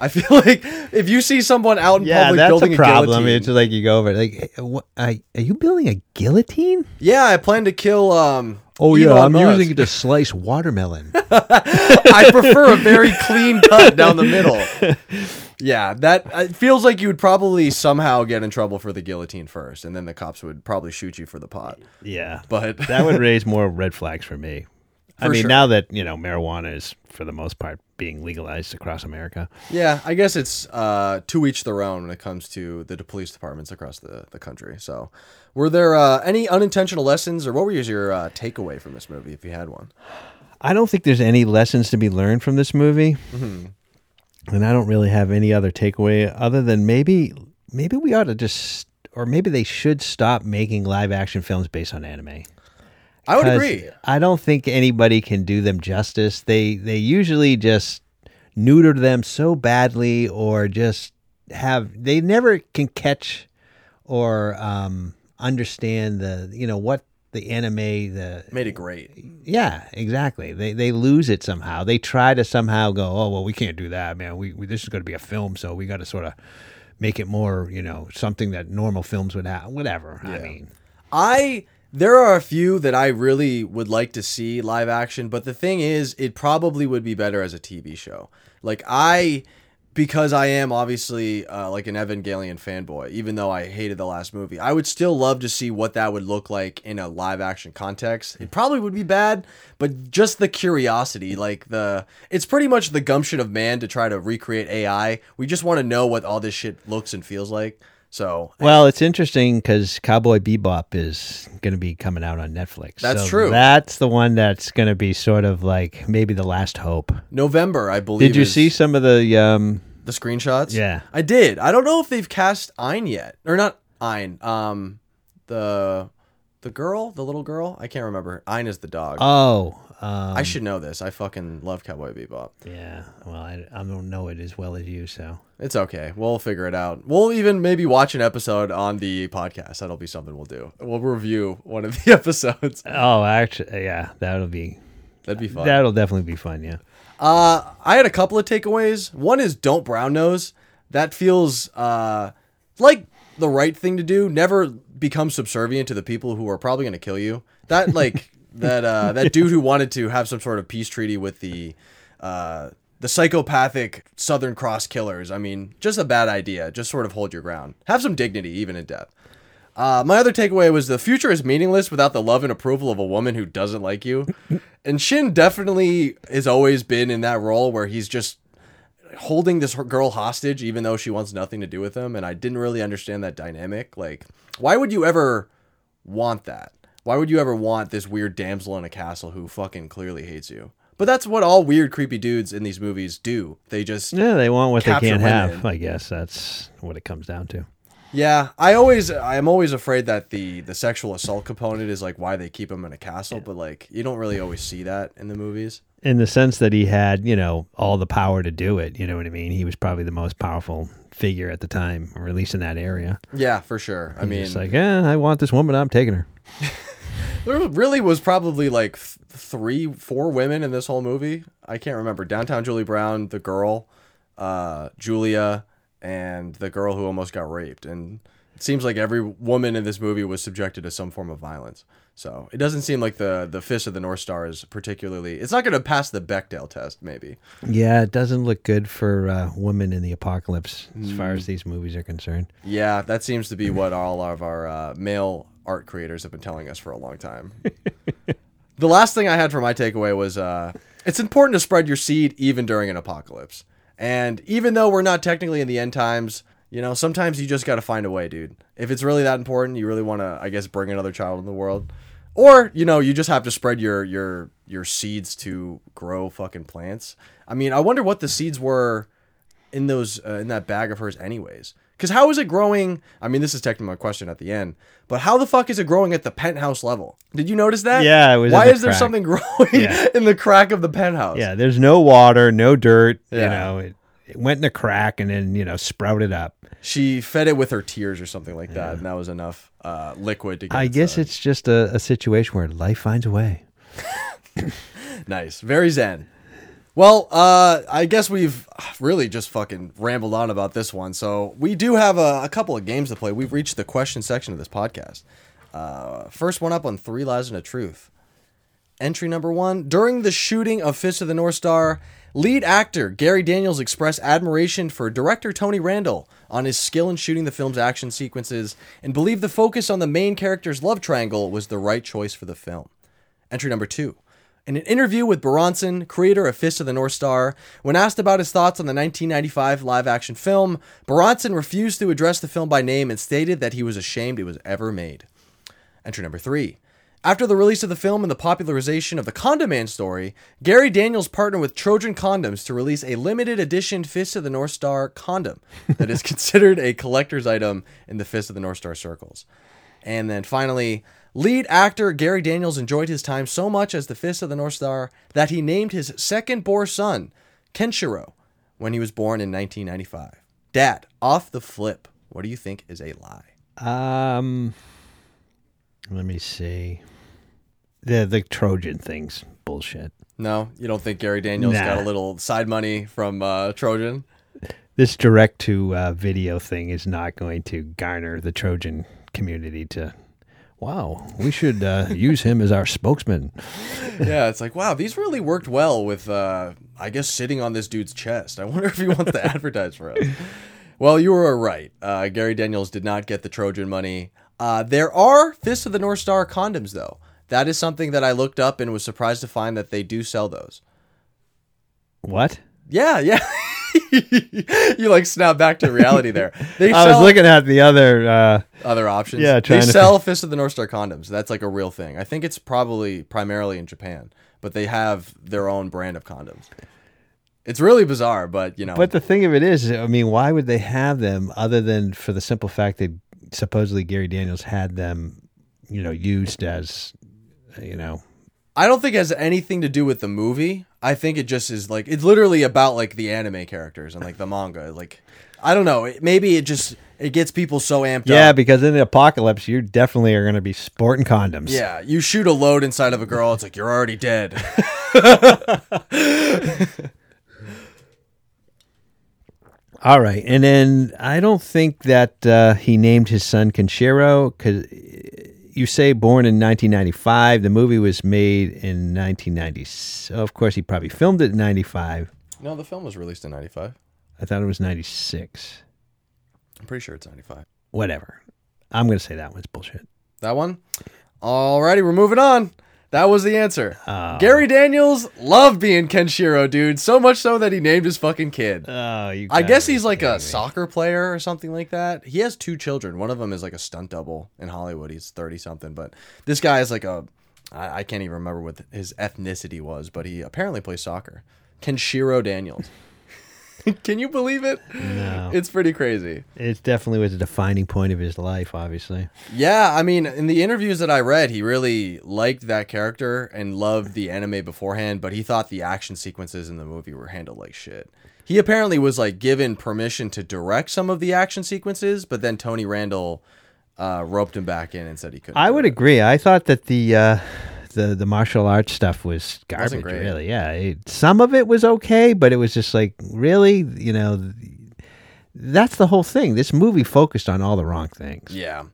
I feel like if you see someone out in yeah, public that's building a problem. A guillotine, it's like you go over it. Like, what, I, are you building a guillotine? Yeah, I plan to kill. Um, oh Elon yeah, I'm Musk. Using it to slice watermelon. I prefer a very clean cut down the middle. Yeah, that it feels like you would probably somehow get in trouble for the guillotine first, and then the cops would probably shoot you for the pot. Yeah, but that would raise more red flags for me. For I mean, sure. Now that, you know, marijuana is, for the most part, being legalized across America. Yeah, I guess it's uh, to each their own when it comes to the police departments across the, the country. So were there uh, any unintentional lessons, or what was your uh, takeaway from this movie, if you had one? I don't think there's any lessons to be learned from this movie. Mm-hmm. And I don't really have any other takeaway other than maybe maybe we ought to just, or maybe they should stop making live action films based on anime. I would agree. I don't think anybody can do them justice. They they usually just neuter them so badly or just have... They never can catch or um, understand the, you know, what the anime, the made it great. Yeah, exactly. They they lose it somehow. They try to somehow go, oh well, we can't do that, man. We, we this is going to be a film, so we got to sort of make it more, you know, something that normal films would have. Whatever. Yeah. I mean, I there are a few that I really would like to see live action, but the thing is, it probably would be better as a T V show. Like I. Because I am obviously uh, like an Evangelion fanboy, even though I hated the last movie. I would still love to see what that would look like in a live action context. It probably would be bad, but just the curiosity, like the, it's pretty much the gumption of man to try to recreate A I. We just want to know what all this shit looks and feels like. So, well, it's interesting because Cowboy Bebop is going to be coming out on Netflix. That's so true. That's the one that's going to be sort of like maybe the last hope. November, I believe. Did you is... see some of the um... the screenshots? Yeah, I did. I don't know if they've cast Ein yet or not. Ein, um, the the girl, the little girl. I can't remember. Ein is the dog. Oh. Um, I should know this. I fucking love Cowboy Bebop. Yeah. Well, I, I don't know it as well as you, so. It's okay. We'll figure it out. We'll even maybe watch an episode on the podcast. That'll be something we'll do. We'll review one of the episodes. Oh, actually, yeah. That'll be... That'd be fun. That'll definitely be fun, yeah. Uh, I had a couple of takeaways. One is don't brown nose. That feels uh, like the right thing to do. Never become subservient to the people who are probably going to kill you. That, like... That uh, that dude who wanted to have some sort of peace treaty with the uh, the psychopathic Southern Cross killers. I mean, just a bad idea. Just sort of hold your ground. Have some dignity, even in death. Uh, my other takeaway was the future is meaningless without the love and approval of a woman who doesn't like you. And Shin definitely has always been in that role where he's just holding this girl hostage, even though she wants nothing to do with him. And I didn't really understand that dynamic. Like, why would you ever want that? Why would you ever want this weird damsel in a castle who fucking clearly hates you? But that's what all weird, creepy dudes in these movies do. They just yeah, they want what they can't have. I guess that's what it comes down to. Yeah, I always, I'm always afraid that the the sexual assault component is like why they keep him in a castle. Yeah. But like, you don't really always see that in the movies. In the sense that he had, you know, all the power to do it. You know what I mean? He was probably the most powerful figure at the time, or at least in that area. Yeah, for sure. I He's mean, just like, yeah, I want this woman. I'm taking her. There really was probably like th- three, four women in this whole movie. I can't remember. Downtown Julie Brown, the girl, uh, Julia, and the girl who almost got raped. And it seems like every woman in this movie was subjected to some form of violence. So it doesn't seem like the, the Fist of the North Star is particularly... It's not going to pass the Bechdel test, maybe. Yeah, it doesn't look good for uh, women in the apocalypse as mm. far as these movies are concerned. Yeah, that seems to be what all of our uh, male... art creators have been telling us for a long time. The last thing I had for my takeaway was uh, it's important to spread your seed even during an apocalypse. And even though we're not technically in the end times, you know, sometimes you just got to find a way, dude. If it's really that important, you really want to, I guess, bring another child in the world. Or, you know, you just have to spread your your your seeds to grow fucking plants. I mean, I wonder what the seeds were in those uh, in that bag of hers anyways. Because how is it growing? I mean, this is technically my question at the end, but how the fuck is it growing at the penthouse level? Did you notice that? Yeah. It was Why the is crack. There something growing yeah. in the crack of the penthouse? Yeah. There's no water, no dirt. Yeah. You know, it, it went in the crack and then, you know, sprouted up. She fed it with her tears or something like yeah. that. And that was enough uh, liquid to get I guess done. It's just a, a situation where life finds a way. Nice. Very zen. Well, uh, I guess we've really just fucking rambled on about this one. So we do have a, a couple of games to play. We've reached the question section of this podcast. Uh, first one up on Three Lies and a Truth. Entry number one. During the shooting of Fist of the North Star, lead actor Gary Daniels expressed admiration for director Tony Randall on his skill in shooting the film's action sequences and believed the focus on the main character's love triangle was the right choice for the film. Entry number two. In an interview with Buronson, creator of Fist of the North Star, when asked about his thoughts on the nineteen ninety-five live-action film, Buronson refused to address the film by name and stated that he was ashamed it was ever made. Entry number three. After the release of the film and the popularization of the Condom Man story, Gary Daniels partnered with Trojan Condoms to release a limited edition Fist of the North Star condom that is considered a collector's item in the Fist of the North Star circles. And then finally... Lead actor Gary Daniels enjoyed his time so much as the Fist of the North Star that he named his second-born son, Kenshiro, when he was born in nineteen ninety-five. Dad, off the flip, what do you think is a lie? Um, Let me see. The the Trojan thing's bullshit. No? You don't think Gary Daniels nah. got a little side money from uh, Trojan? This direct-to-video uh, thing is not going to garner the Trojan community to... Wow, we should uh, use him as our spokesman. Yeah, it's like, wow, these really worked well with, uh, I guess, sitting on this dude's chest. I wonder if he wants to advertise for us. Well, you were right. Uh, Gary Daniels did not get the Trojan money. Uh, there are Fist of the North Star condoms, though. That is something that I looked up and was surprised to find that they do sell those. What? Yeah, yeah. You like snap back to reality there. They I sell, was looking at the other uh, other options. Yeah, they sell to... Fist of the North Star condoms. That's like a real thing. I think it's probably primarily in Japan, but they have their own brand of condoms. It's really bizarre, but you know. But the thing of it is, I mean, why would they have them other than for the simple fact that supposedly Gary Daniels had them, you know, used as, you know. I don't think it has anything to do with the movie. I think it just is like, it's literally about like the anime characters and like the manga. Like, I don't know. It, maybe it just, it gets people so amped yeah, up. Yeah, because in the apocalypse, you definitely are going to be sporting condoms. Yeah. You shoot a load inside of a girl. It's like, you're already dead. All right. And then I don't think that uh, he named his son Kenshiro because... You say born in nineteen ninety-five. The movie was made in nineteen ninety. So of course, he probably filmed it in ninety-five. No, the film was released in ninety-five. I thought it was ninety-six. I'm pretty sure it's ninety-five. Whatever. I'm going to say that one's bullshit. That one? Alrighty, we're moving on. That was the answer. Oh. Gary Daniels loved being Kenshiro, dude. So much so that he named his fucking kid. Oh, you I guess he's like a me. soccer player or something like that. He has two children. One of them is like a stunt double in Hollywood. He's thirty-something. But this guy is like a... I, I can't even remember what his ethnicity was, but he apparently plays soccer. Kenshiro Daniels. Can you believe it? No. It's pretty crazy. It definitely was a defining point of his life, obviously. Yeah, I mean, in the interviews that I read, he really liked that character and loved the anime beforehand, but he thought the action sequences in the movie were handled like shit. He apparently was, like, given permission to direct some of the action sequences, but then Tony Randall uh, roped him back in and said he couldn't. I would it. agree. I thought that the... Uh... The, the martial arts stuff was garbage, really. Yeah, it, some of it was okay, but it was just like, really? You know, that's the whole thing. This movie focused on all the wrong things. Yeah.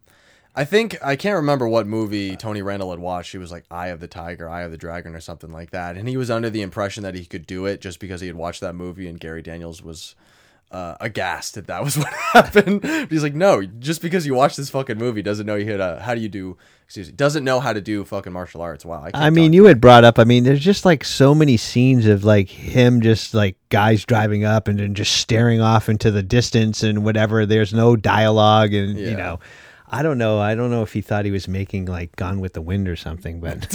I think, I can't remember what movie Tony Randall had watched. He was like Eye of the Tiger, Eye of the Dragon or something like that. And he was under the impression that he could do it just because he had watched that movie and Gary Daniels was... Uh, aghast that that was what happened. But he's like, no, just because you watch this fucking movie doesn't know you hit a, how do you do, excuse me, doesn't know how to do fucking martial arts. Wow. I, I mean, you had brought up, I mean, there's just like so many scenes of like him just like guys driving up and then just staring off into the distance and whatever. There's no dialogue and, yeah. you know, I don't know. I don't know if he thought he was making like Gone with the Wind or something, but...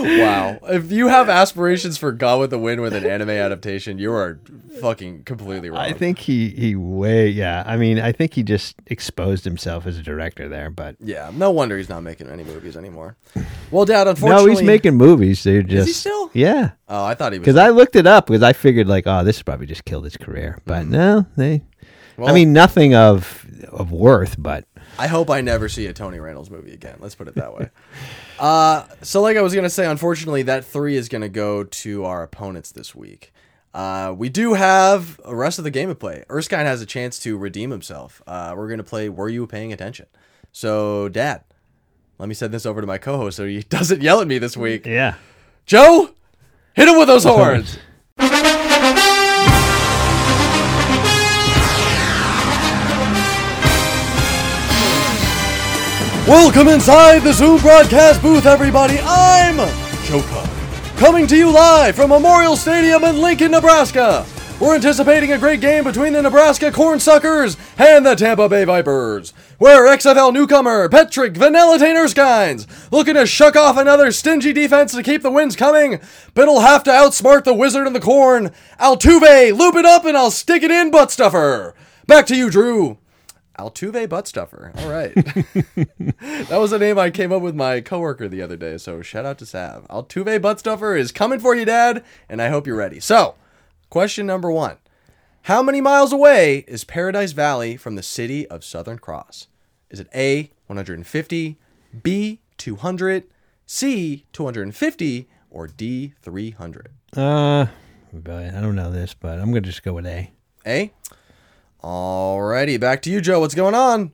Wow. If you have aspirations for Gone with the Wind with an anime adaptation, you are fucking completely wrong. I think he, he way, yeah. I mean, I think he just exposed himself as a director there, but... Yeah, no wonder he's not making any movies anymore. Well, Dad, unfortunately... No, he's making movies. They're just... Is he still? Yeah. Oh, I thought he was... Because I looked it up, because I figured, like, oh, this probably just killed his career. But mm-hmm. no, they... Well, I mean, nothing of of worth, but... I hope I never see a Tony Randall's movie again. Let's put it that way. uh, so like I was going to say, unfortunately, that three is going to go to our opponents this week. Uh, we do have the rest of the game to play. Erskine has a chance to redeem himself. Uh, we're going to play Were You Paying Attention? So, Dad, let me send this over to my co-host so he doesn't yell at me this week. Yeah. Joe, hit him with those horns. Welcome inside the Zoom broadcast booth, everybody. I'm Joka, coming to you live from Memorial Stadium in Lincoln, Nebraska. We're anticipating a great game between the Nebraska Cornsuckers and the Tampa Bay Vipers, where X F L newcomer Patrick Vanellataine Erskine's looking to shuck off another stingy defense to keep the wins coming, but he'll have to outsmart the wizard in the corn. Altuve, loop it up, and I'll stick it in, butt stuffer. Back to you, Drew. Altuve butt stuffer. All right. That was a name I came up with my coworker the other day. So shout out to Sav. Altuve butt stuffer is coming for you, Dad. And I hope you're ready. So question number one, how many miles away is Paradise Valley from the city of Southern Cross? Is it A, one hundred fifty, B, two hundred, C, two hundred fifty, or D, three hundred? Uh, I don't know this, but I'm going to just go with A. A? Alrighty, back to you, Joe. What's going on?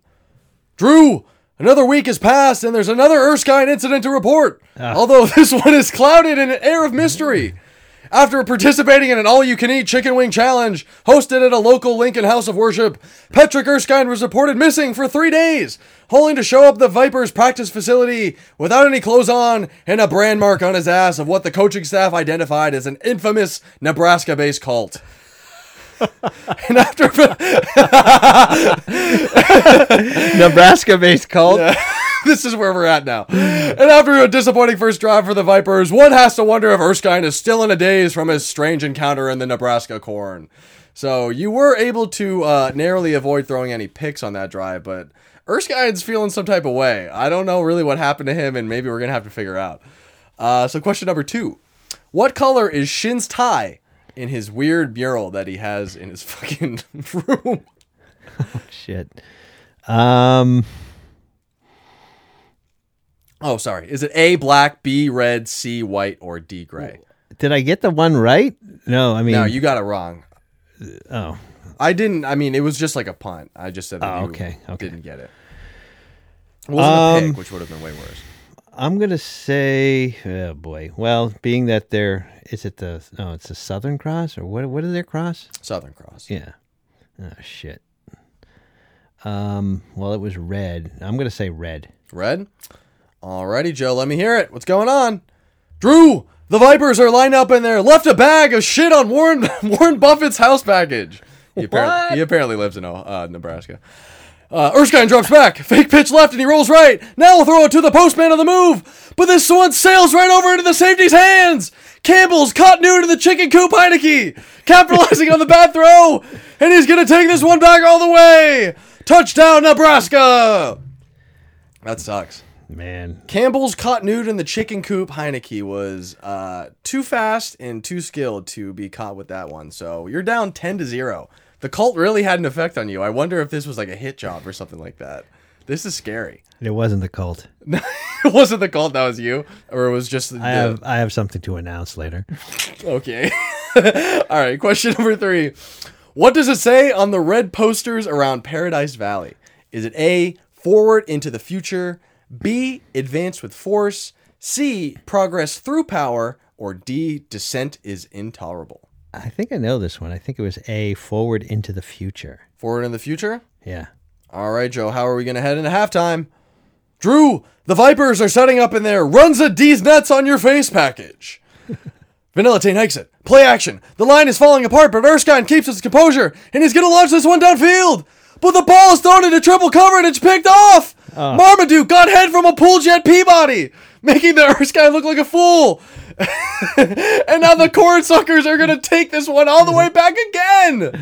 Drew, another week has passed, and there's another Erskine incident to report, uh. although this one is clouded in an air of mystery. After participating in an all-you-can-eat chicken wing challenge hosted at a local Lincoln house of worship, Patrick Erskine was reported missing for three days, only to show up at the Vipers practice facility without any clothes on and a brand mark on his ass of what the coaching staff identified as an infamous Nebraska-based cult. And after Nebraska-based cult. Yeah. This is where we're at now. And after a disappointing first drive for the Vipers, one has to wonder if Erskine is still in a daze from his strange encounter in the Nebraska corn. So you were able to uh, narrowly avoid throwing any picks on that drive, but Erskine's feeling some type of way. I don't know really what happened to him, and maybe we're going to have to figure out. Uh, so question number two. What color is Shin's tie in his weird mural that he has in his fucking room? Oh, shit. Um... Oh, sorry. Is it A, black, B, red, C, white, or D, gray? Did I get the one right? No, I mean... No, you got it wrong. Oh. I didn't... I mean, it was just like a punt. I just said that oh, you okay, okay. didn't get it. It wasn't um, a pick, which would have been way worse. I'm going to say... Oh, boy. Well, being that they're... Is it the... No, it's the Southern Cross? Or what What is their cross? Southern Cross. Yeah. Oh, shit. Um. Well, it was red. I'm going to say red. Red? Alrighty, Joe, let me hear it. What's going on? Drew, the Vipers are lined up in there. Left a bag of shit on Warren Warren Buffett's house package. He, apparently, he apparently lives in uh, Nebraska. Uh, Erskine drops back. Fake pitch left, and he rolls right. Now we'll throw it to the postman on the move. But this one sails right over into the safety's hands. Campbell's caught new to the chicken coop Heineke, capitalizing on the bad throw. And he's going to take this one back all the way. Touchdown, Nebraska. That sucks. Man, Campbell's caught nude in the chicken coop Heineke was uh, too fast and too skilled to be caught with that one. So you're down ten to zero. The cult really had an effect on you. I wonder if this was like a hit job or something like that. This is scary. It wasn't the cult. It wasn't the cult. That was you, or it was just. The... I have I have something to announce later. Okay. All right. Question number three. What does it say on the red posters around Paradise Valley? Is it A, forward into the future? B, advance with force, C, progress through power, or D, descent is intolerable? I think I know this one. I think it was A, forward into the future. Forward in the future? Yeah. All right, Joe, how are we going to head into halftime? Drew, the Vipers are setting up in there. Runs a D's nuts on your face package. Vanilla Tane hikes it. Play action. The line is falling apart, but Erskine keeps his composure, and he's going to launch this one downfield. But the ball is thrown into triple cover, and it's picked off. Oh. Marmaduke got head from a pool jet Peabody, making the Erskine look like a fool. And now the corn suckers are going to take this one all the way back again.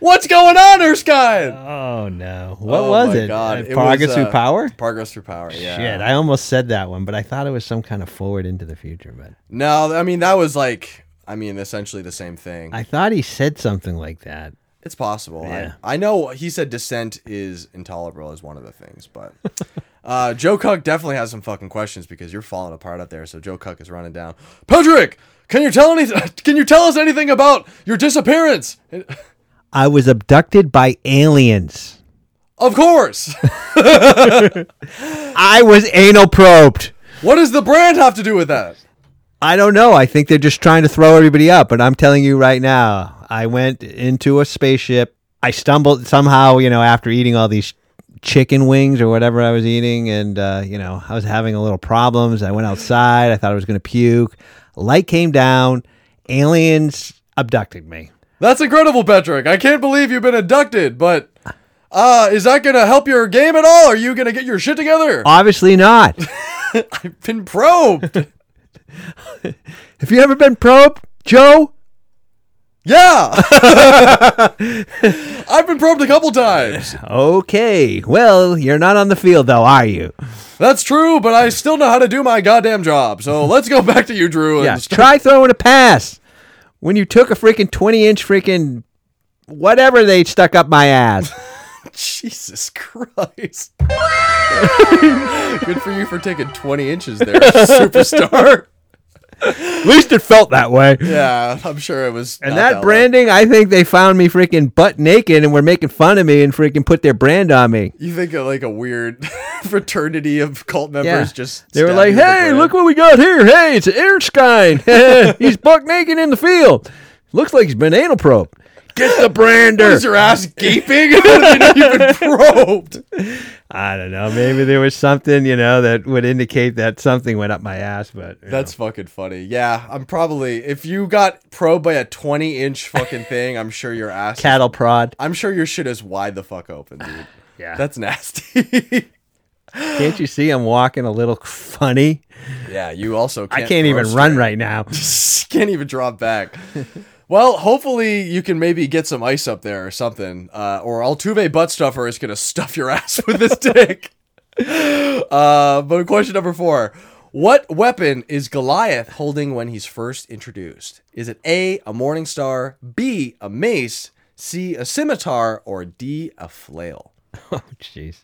What's going on, Erskine? Oh, no. What oh was it? God. it Progress was, uh, through power? Progress through power, yeah. Shit, I almost said that one, but I thought it was some kind of forward into the future. But no, I mean, that was like, I mean, essentially the same thing. I thought he said something like that. It's possible. Yeah. I, I know he said dissent is intolerable as one of the things, but uh, Joe Cook definitely has some fucking questions because you're falling apart out there. So Joe Cook is running down. Patrick, can you tell any? Can you tell us anything about your disappearance? I was abducted by aliens. Of course. I was anal probed. What does the brand have to do with that? I don't know. I think they're just trying to throw everybody up. And I'm telling you right now, I went into a spaceship. I stumbled somehow, you know, after eating all these chicken wings or whatever I was eating. And, uh, you know, I was having a little problems. I went outside. I thought I was going to puke. Light came down. Aliens abducted me. That's incredible, Patrick. I can't believe you've been abducted, but... Uh, is that going to help your game at all? Are you going to get your shit together? Obviously not. I've been probed. Have you ever been probed, Joe? Yeah. I've been probed a couple times. Okay. Well, you're not on the field, though, are you? That's true, but I still know how to do my goddamn job. So let's go back to you, Drew. And yeah, start- try throwing a pass when you took a freaking twenty-inch freaking whatever they stuck up my ass. Jesus Christ. Good for you for taking twenty inches there, superstar. At least it felt that way. Yeah, I'm sure it was. And that, that branding, long. I think they found me freaking butt naked and were making fun of me and freaking put their brand on me. You think of like a weird fraternity of cult members yeah. just... They were like, hey, look what we got here. Hey, it's an Erskine. He's buck naked in the field. Looks like he's been anal probed. Get the brander. Is your ass gaping? You've been probed. I don't know. Maybe there was something, you know, that would indicate that something went up my ass. But that's know. fucking funny. Yeah, I'm probably. If you got probed by a twenty inch fucking thing, I'm sure your ass. Cattle prod. I'm sure your shit is wide the fuck open, dude. Yeah, that's nasty. Can't you see I'm walking a little funny? Yeah, you also. Can't I can't even straight. run right now. Can't even drop back. Well, hopefully you can maybe get some ice up there or something, uh, or Altuve Butt Stuffer is going to stuff your ass with his dick. Uh, but question number four, what weapon is Goliath holding when he's first introduced? Is it A, a morning star, B, a mace, C, a scimitar, or D, a flail? Oh, jeez.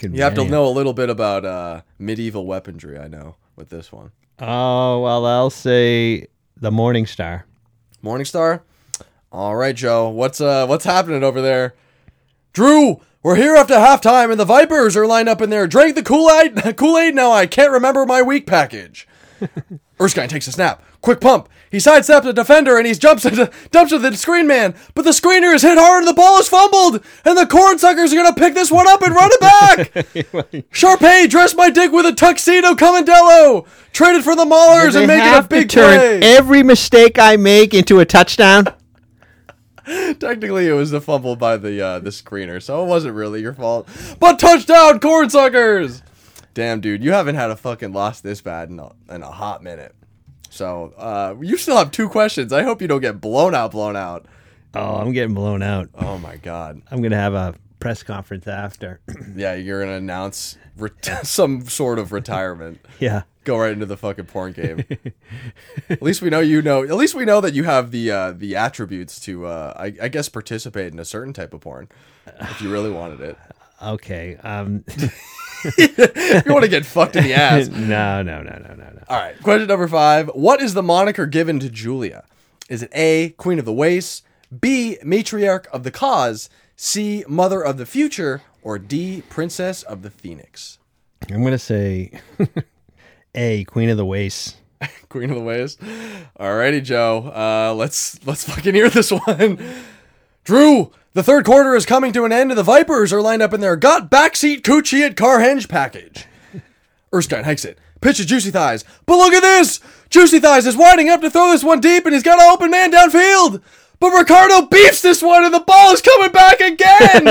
You, you have to know a little bit about uh, medieval weaponry, I know, with this one. Oh, well, I'll say the morning star. Morningstar? All right, Joe. What's uh what's happening over there? Drew, we're here after halftime, and the Vipers are lined up in there. Drank the Kool-Aid. Kool-Aid. Now I can't remember my weak package. Erskine takes a snap. Quick pump. He sidesteps a defender, and he jumps into dumps with the screen man. But the screener is hit hard, and the ball is fumbled. And the cornsuckers are gonna pick this one up and run it back. Sharpay dressed my dick with a tuxedo Comendello. Traded for the Maulers and making a big turn. Play. Every mistake I make into a touchdown. Technically, it was the fumble by the uh, the screener, so it wasn't really your fault. But touchdown, cornsuckers! Damn, dude, you haven't had a fucking loss this bad in a, in a hot minute. So, uh, you still have two questions. I hope you don't get blown out, blown out. Oh, I'm getting blown out. Oh, my God. I'm going to have a press conference after. Yeah, you're going to announce re- some sort of retirement. Yeah. Go right into the fucking porn game. At least we know you know. At least we know that you have the uh, the attributes to, uh, I, I guess, participate in a certain type of porn if you really wanted it. Okay. Um... You want to get fucked in the ass. No, no, no, no, no, no. All right. Question number five. What is the moniker given to Julia? Is it A, Queen of the Waste, B, Matriarch of the Cause, C, Mother of the Future, or D, Princess of the Phoenix? I'm going to say A, Queen of the Waste. Queen of the Waste. All righty, Joe. Uh, let's, let's fucking hear this one. Drew, the third quarter is coming to an end, and the Vipers are lined up in their got backseat coochie at Carhenge package. Erskine hikes it. Pitches Juicy Thighs. But look at this! Juicy Thighs is winding up to throw this one deep, and he's got an open man downfield! But Ricardo beefs this one, and the ball is coming back again!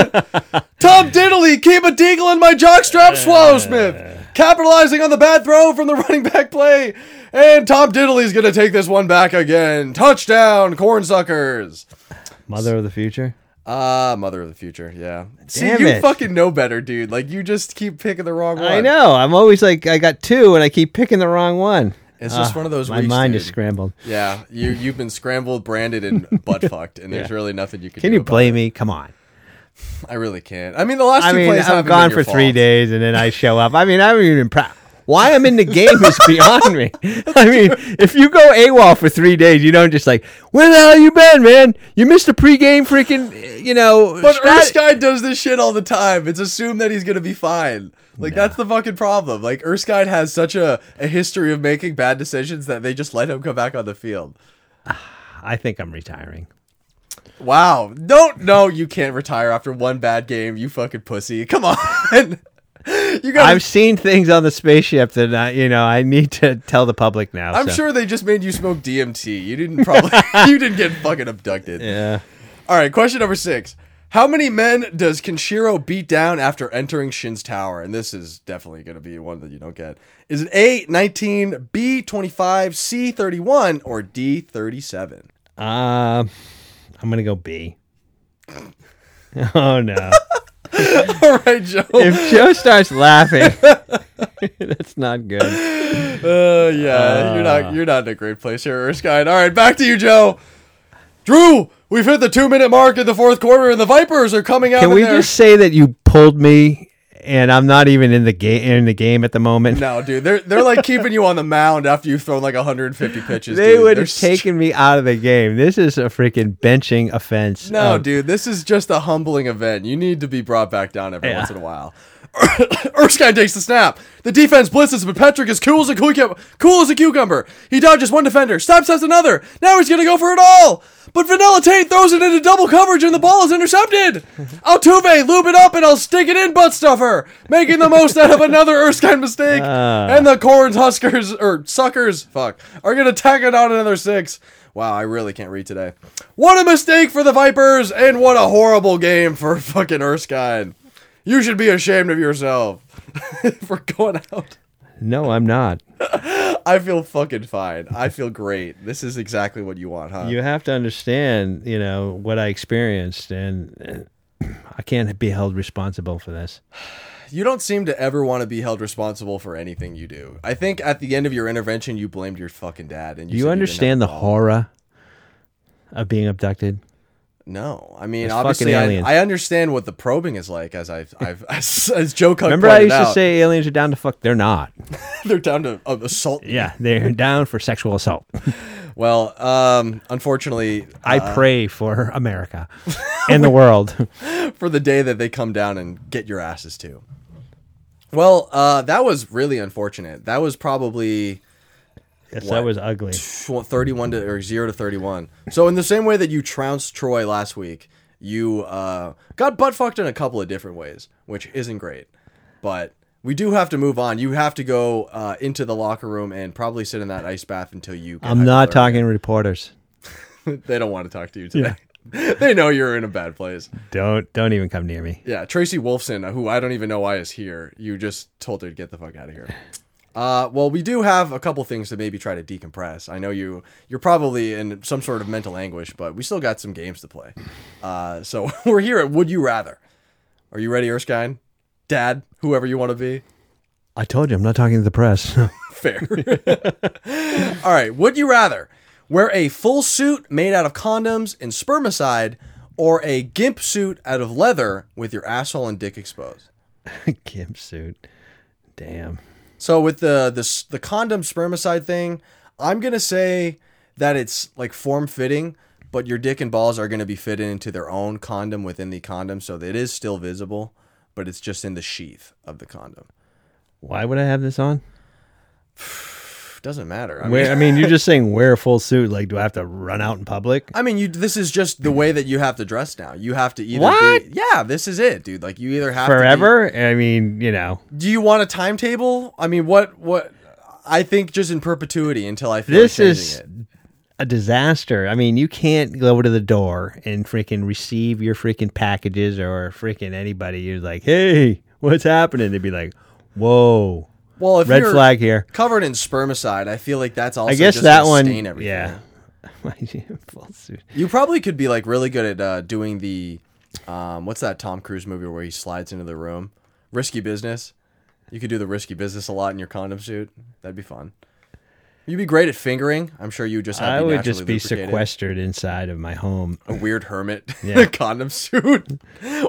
Tom Diddley, keep a deagle in my jockstrap, Swallowsmith! Capitalizing on the bad throw from the running back play, and Tom Diddley's gonna take this one back again. Touchdown, Cornsuckers! Mother of the Future? Ah, uh, Mother of the Future, yeah. See, Damn you it. fucking know better, dude. Like, you just keep picking the wrong one. I know. I'm always like, I got two, and I keep picking the wrong one. It's uh, just one of those my weeks, My mind dude. is scrambled. Yeah, you, you've been scrambled, branded, and butt-fucked, and yeah. there's really nothing you can, can do Can you about blame it. me? Come on. I really can't. I mean, the last I two mean, plays I have been gone for fault. three days, and then I show up. I mean, I haven't even proud. Why I'm in the game is beyond me. I mean, if you go AWOL for three days, you don't just like, where the hell you been, man? You missed a pregame freaking, you know. But strat- Erskine does this shit all the time. It's assumed that he's going to be fine. Like, no. that's the fucking problem. Like, Erskine has such a, a history of making bad decisions that they just let him come back on the field. I think I'm retiring. Wow. Don't, no, you can't retire after one bad game, you fucking pussy. Come on. You gotta... I've seen things on the spaceship that I, you know I need to tell the public now. I'm so. sure they just made you smoke D M T. You didn't probably you didn't get fucking abducted. Yeah. All right. Question number six: how many men does Kenshiro beat down after entering Shin's tower? And this is definitely going to be one that you don't get. Is it A, nineteen, B, twenty-five, C, thirty-one, or D, thirty-seven? Um, uh, I'm gonna go B. Oh no. All right, Joe. If Joe starts laughing, that's not good. Uh, yeah, uh, you're not you're not in a great place here, Erskine. All right, back to you, Joe. Drew, we've hit the two minute mark in the fourth quarter, and the Vipers are coming out. Can we there. just say that you pulled me and I'm not even in the game in the game at the moment. No, dude, they're they're like keeping you on the mound after you've thrown like one hundred fifty pitches. They dude. would they're have st- taken me out of the game. This is a freaking benching offense. No, um, dude, this is just a humbling event. You need to be brought back down every yeah. once in a while. Erskine takes the snap. The defense blitzes, but Patrick is cool as a cucumber. Cool as a cucumber. He dodges one defender, stops as another. Now he's gonna go for it all. But Vanilla Tate throws it into double coverage and the ball is intercepted. Altuve, lube it up and I'll stick it in, butt stuffer, making the most out of another Erskine mistake. Uh. And the Corns Huskers or Suckers, fuck, are gonna tack it on another six. Wow, I really can't read today. What a mistake for the Vipers, and what a horrible game for fucking Erskine. You should be ashamed of yourself for going out. No, I'm not. I feel fucking fine. I feel great. This is exactly what you want, huh? You have to understand, you know, what I experienced, and I can't be held responsible for this. You don't seem to ever want to be held responsible for anything you do. I think at the end of your intervention, you blamed your fucking dad. And you, you understand you the horror of being abducted? No, I mean, it's obviously, I, I understand what the probing is like. As I've, I've as, as Joe Cuck remember, I used out. to say aliens are down to fuck. They're not. They're down to uh, assault. Yeah, they're down for sexual assault. Well, um, unfortunately, I uh, pray for America and the world for the day that they come down and get your asses too. Well, uh, that was really unfortunate. That was probably. Yes, what? That was ugly. thirty-one to or zero to thirty-one. So in the same way that you trounced Troy last week, you uh, got butt fucked in a couple of different ways, which isn't great. But we do have to move on. You have to go uh, into the locker room and probably sit in that ice bath until you. Get I'm not talking to reporters. They don't want to talk to you today. Yeah. They know you're in a bad place. Don't don't even come near me. Yeah, Tracy Wolfson, who I don't even know why is here. You just told her to get the fuck out of here. Uh, well, we do have a couple things to maybe try to decompress. I know you, you're probably in some sort of mental anguish, but we still got some games to play. Uh, so we're here at Would You Rather. Are you ready, Erskine? Dad, whoever you want to be? I told you, I'm not talking to the press. Fair. All right. Would you rather wear a full suit made out of condoms and spermicide, or a gimp suit out of leather with your asshole and dick exposed? Gimp suit. Damn. So with the, the the condom spermicide thing, I'm going to say that it's like form-fitting, but your dick and balls are going to be fitted into their own condom within the condom, so that it is still visible, but it's just in the sheath of the condom. Why would I have this on? Doesn't matter. I mean, Wait, I mean, you're just saying wear a full suit. Like, do I have to run out in public? I mean, you. This is just the way that you have to dress now. You have to either. What? Be, yeah, this is it, dude. Like, you either have forever. To be, I mean, you know. Do you want a timetable? I mean, what? What? I think just in perpetuity until I feel this like is it. A disaster. I mean, you can't go to the door and freaking receive your freaking packages or freaking anybody. You're like, hey, what's happening? They'd be like, whoa. Well, if red you're flag here. Covered in spermicide, I feel like that's also I guess just that one, stain everything. Yeah. You probably could be like really good at uh, doing the, um, what's that Tom Cruise movie where he slides into the room? Risky Business. You could do the Risky Business a lot in your condom suit. That'd be fun. You'd be great at fingering. I'm sure you just have I would just be sequestered inside of my home. A weird hermit in yeah. a condom suit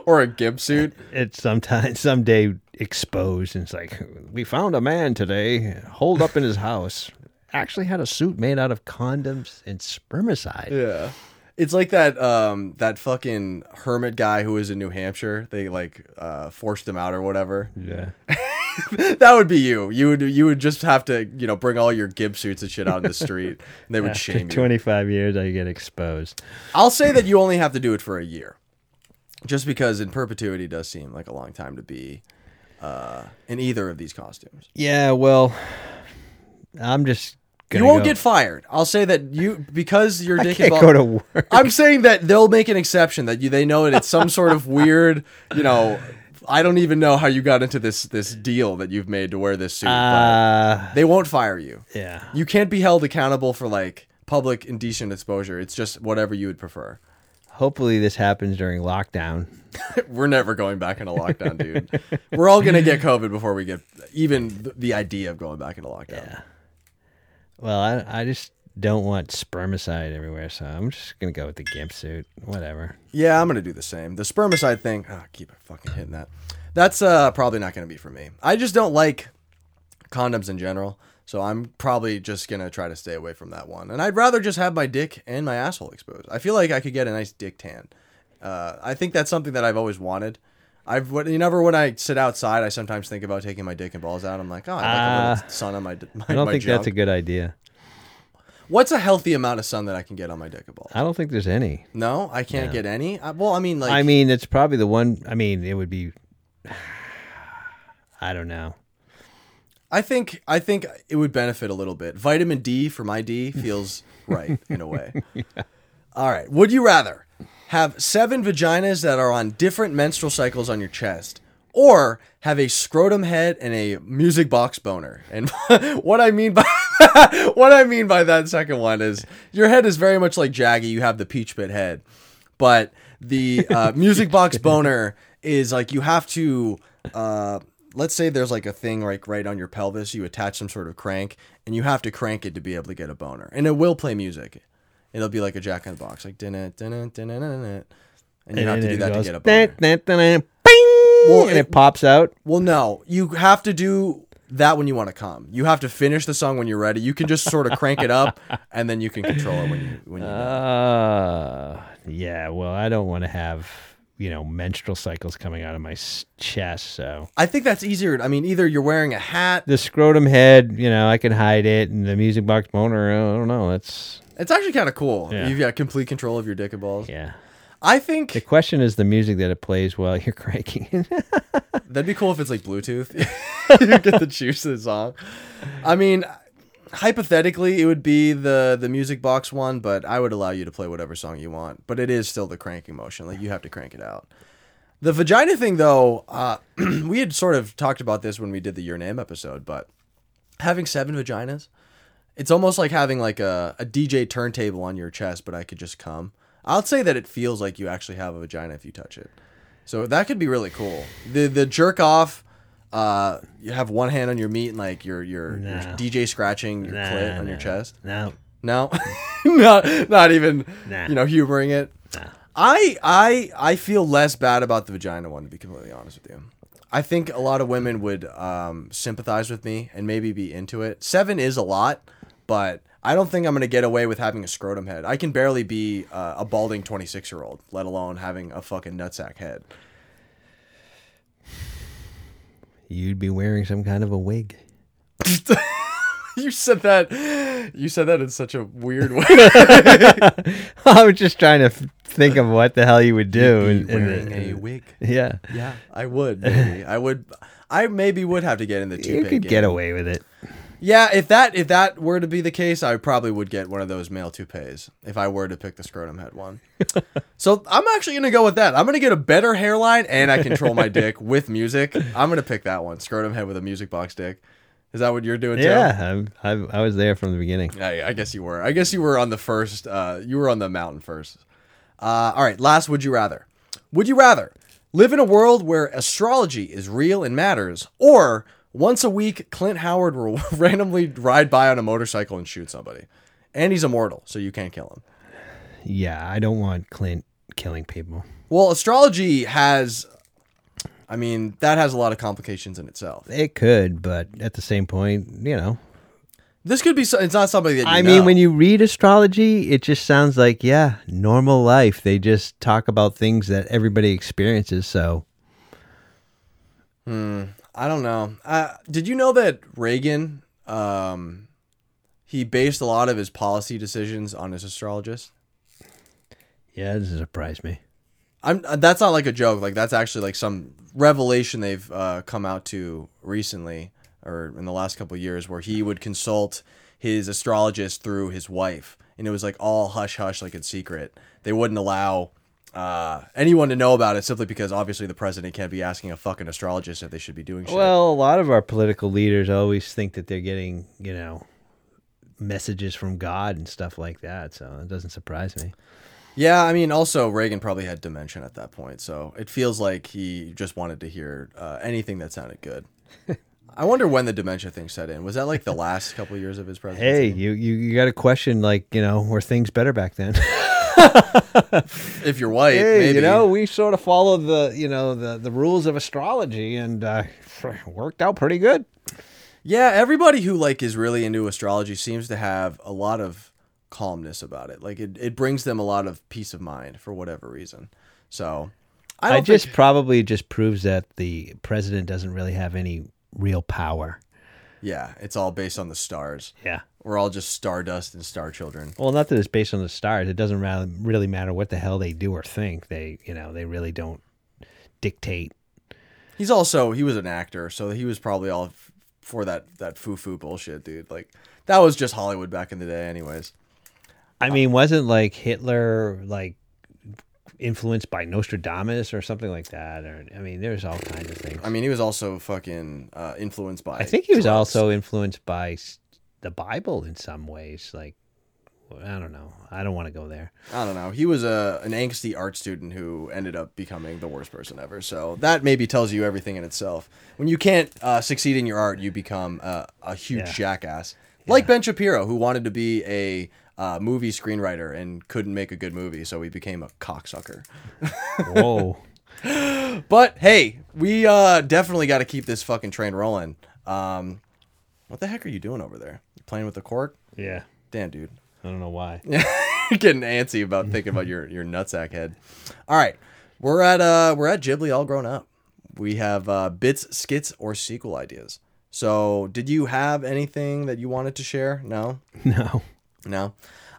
or a gimp suit. It's sometime, someday exposed, and it's like, we found a man today holed up in his house. Actually had a suit made out of condoms and spermicide. Yeah. It's like that um, that fucking hermit guy who was in New Hampshire. They like uh, forced him out or whatever. Yeah, that would be you. You would you would just have to you know bring all your gimp suits and shit out in the street. And they would after shame you. twenty-five years, I get exposed. I'll say that you only have to do it for a year, just because in perpetuity does seem like a long time to be uh, in either of these costumes. Yeah, well, I'm just. You won't go. Get fired. I'll say that you because your dick. I can't go to work. I'm saying that they'll make an exception that you they know that it's some sort of weird. You know, I don't even know how you got into this this deal that you've made to wear this suit. Uh, they won't fire you. Yeah, you can't be held accountable for like public indecent exposure. It's just whatever you would prefer. Hopefully this happens during lockdown. We're never going back into lockdown, dude. We're all gonna get COVID before we get even th- the idea of going back into lockdown. Yeah. Well, I, I just don't want spermicide everywhere, so I'm just going to go with the gimp suit. Whatever. Yeah, I'm going to do the same. The spermicide thing, oh, I keep fucking hitting that. that's uh, probably not going to be for me. I just don't like condoms in general. So I'm probably just going to try to stay away from that one. And I'd rather just have my dick and my asshole exposed. I feel like I could get a nice dick tan. Uh, I think that's something that I've always wanted. I've you never when I sit outside, I sometimes think about taking my dick and balls out. I'm like, oh, I like uh, a sun on my. my I don't my think junk. That's a good idea. What's a healthy amount of sun that I can get on my dick and balls? I don't think there's any. No, I can't no. get any. I, well, I mean, like, I mean, it's probably the one. I mean, it would be. I don't know. I think I think it would benefit a little bit. Vitamin D for my D feels right in a way. Yeah. All right. Would you rather have seven vaginas that are on different menstrual cycles on your chest, or have a scrotum head and a music box boner? And what I mean by what I mean by that second one is your head is very much like Jagi. You have the peach pit head, but the uh, music box boner is like you have to. Uh, let's say there's like a thing like right on your pelvis. You attach some sort of crank, and you have to crank it to be able to get a boner, and it will play music. It'll be like a Jack in the Box, like din it, din it, din it, din it, and you have to do that to get a boner. Well, and it, it pops out. Well, no, you have to do that when you want to come. You have to finish the song when you're ready. You can just sort of crank it up, and then you can control it when you when you. Uh, yeah. Well, I don't want to have you know menstrual cycles coming out of my chest, so I think that's easier. I mean, either you're wearing a hat, the scrotum head, you know, I can hide it, and the music box boner. I don't know. That's. It's actually kind of cool. Yeah. You've got complete control of your dick and balls. Yeah. I think... The question is the music that it plays while you're cranking it. That'd be cool if it's like Bluetooth. You get the juice of the song. I mean, hypothetically, it would be the, the music box one, but I would allow you to play whatever song you want. But it is still the cranking motion. Like, you have to crank it out. The vagina thing, though, uh, we had sort of talked about this when we did the Your Name episode, but having seven vaginas... It's almost like having like a, a D J turntable on your chest, but I could just come. I'll say that it feels like you actually have a vagina if you touch it. So that could be really cool. The the jerk off, uh, you have one hand on your meat and like your, your, no. your D J scratching your nah, clit on nah, your chest. No. No? not, not even, nah. you know, humoring it. Nah. I, I, I feel less bad about the vagina one, to be completely honest with you. I think a lot of women would um, sympathize with me and maybe be into it. Seven is a lot. But I don't think I'm going to get away with having a scrotum head. I can barely be uh, a balding twenty-six-year-old, let alone having a fucking nutsack head. You'd be wearing some kind of a wig. you said that. You said that in such a weird way. I was just trying to think of what the hell you would do. You'd be wearing in, in, in, a wig. Yeah, yeah, I would. Maybe. I would. I maybe would have to get in the toupee. You could game. Get away with it. Yeah, if that if that were to be the case, I probably would get one of those male toupees if I were to pick the scrotum head one. So I'm actually going to go with that. I'm going to get a better hairline and I control my dick with music. I'm going to pick that one, scrotum head with a music box dick. Is that what you're doing, too? Yeah, I, I, I was there from the beginning. I, I guess you were. I guess you were on the first, uh, you were on the mountain first. Uh, all right, last would you rather. Would you rather live in a world where astrology is real and matters, or... Once a week, Clint Howard will randomly ride by on a motorcycle and shoot somebody. And he's immortal, so you can't kill him. Yeah, I don't want Clint killing people. Well, astrology has, I mean, that has a lot of complications in itself. It could, but at the same point, you know. This could be, it's not somebody that you I know. mean, when you read astrology, it just sounds like, yeah, normal life. They just talk about things that everybody experiences, so. Hmm. I don't know. Uh, did you know that Reagan, um, he based a lot of his policy decisions on his astrologist? Yeah, this surprised me. I'm. That's not like a joke. Like that's actually like some revelation they've uh, come out to recently, or in the last couple of years, where he would consult his astrologist through his wife, and it was like all hush hush, like in secret. They wouldn't allow. Uh, anyone to know about it simply because obviously the president can't be asking a fucking astrologist if they should be doing shit. Well, a lot of our political leaders always think that they're getting, you know, messages from God and stuff like that. So it doesn't surprise me. Yeah. I mean, also Reagan probably had dementia at that point. So it feels like he just wanted to hear uh, anything that sounded good. I wonder when the dementia thing set in. Was that like the last couple of years of his presidency? Hey, you, you, you got to question like, you know, were things better back then? if you're white, hey, maybe. You know, we sort of followed the, you know, the, the rules of astrology, and uh, worked out pretty good. Yeah, everybody who like is really into astrology seems to have a lot of calmness about it. Like it, it brings them a lot of peace of mind for whatever reason. So I, don't I just think... probably just proves that the president doesn't really have any real power. Yeah, it's all based on the stars. Yeah. We're all just stardust and star children. Well, not that it's based on the stars. It doesn't really matter what the hell they do or think. They, you know, they really don't dictate. He's also, he was an actor, so he was probably all for that, that foo-foo bullshit, dude. Like, that was just Hollywood back in the day anyways. I um, mean, wasn't, like, Hitler, like, influenced by Nostradamus or something like that? Or I mean, there's all kinds of things. I mean, he was also fucking uh, influenced by... I think he was drugs. also influenced by the Bible in some ways. Like, I don't know. I don't want to go there. I don't know. He was a an angsty art student who ended up becoming the worst person ever. So that maybe tells you everything in itself. When you can't uh, succeed in your art, you become uh, a huge yeah. jackass. Like yeah. Ben Shapiro, who wanted to be a uh, movie screenwriter and couldn't make a good movie, so he became a cocksucker. Whoa. But, hey, we uh, definitely got to keep this fucking train rolling. Um, what the heck are you doing over there? You playing with the cork? Yeah. Damn, dude. I don't know why. You're getting antsy about thinking about your, your nutsack head. All right. We're at, uh, we're at Ghibli All Grown Up. We have uh, bits, skits, or sequel ideas. So, did you have anything that you wanted to share? No? No. No.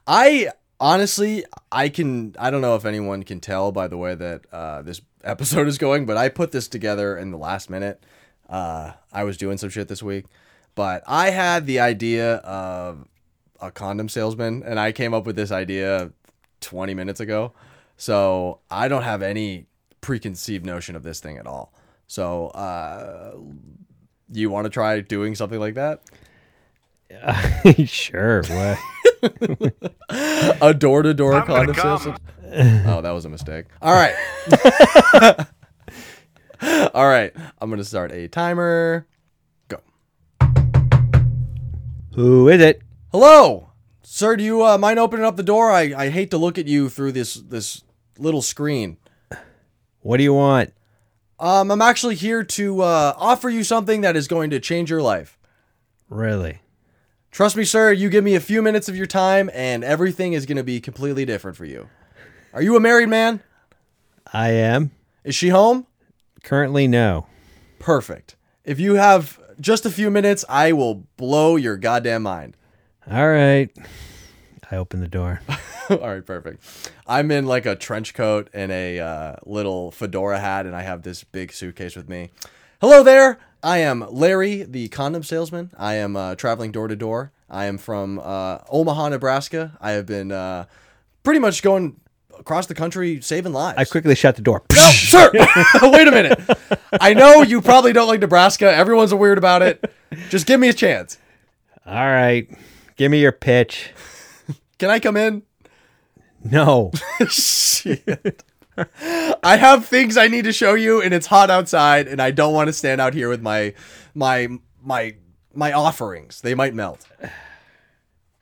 I, honestly, I can, I don't know if anyone can tell by the way that uh, this episode is going, but I put this together in the last minute. Uh, I was doing some shit this week, but I had the idea of a condom salesman, and I came up with this idea twenty minutes ago. So, I don't have any preconceived notion of this thing at all. So, uh... you want to try doing something like that? Uh, sure. A door-to-door condom salesman? Oh, that was a mistake. All right. All right. I'm going to start a timer. Go. Who is it? Hello. Sir, do you uh, mind opening up the door? I, I hate to look at you through this, this little screen. What do you want? Um, I'm actually here to uh, offer you something that is going to change your life. Really? Trust me, sir, you give me a few minutes of your time and everything is going to be completely different for you. Are you a married man? I am. Is she home? Currently, no. Perfect. If you have just a few minutes, I will blow your goddamn mind. All right. I open the door. All right, perfect. I'm in like a trench coat and a uh, little fedora hat, and I have this big suitcase with me. Hello there. I am Larry, the condom salesman. I am uh, traveling door to door. I am from uh, Omaha, Nebraska. I have been uh, pretty much going across the country saving lives. I quickly shut the door. No, sir. Wait a minute. I know you probably don't like Nebraska. Everyone's weird about it. Just give me a chance. All right. Give me your pitch. Can I come in? No. Shit. I have things I need to show you, and it's hot outside, and I don't want to stand out here with my my my my offerings. They might melt.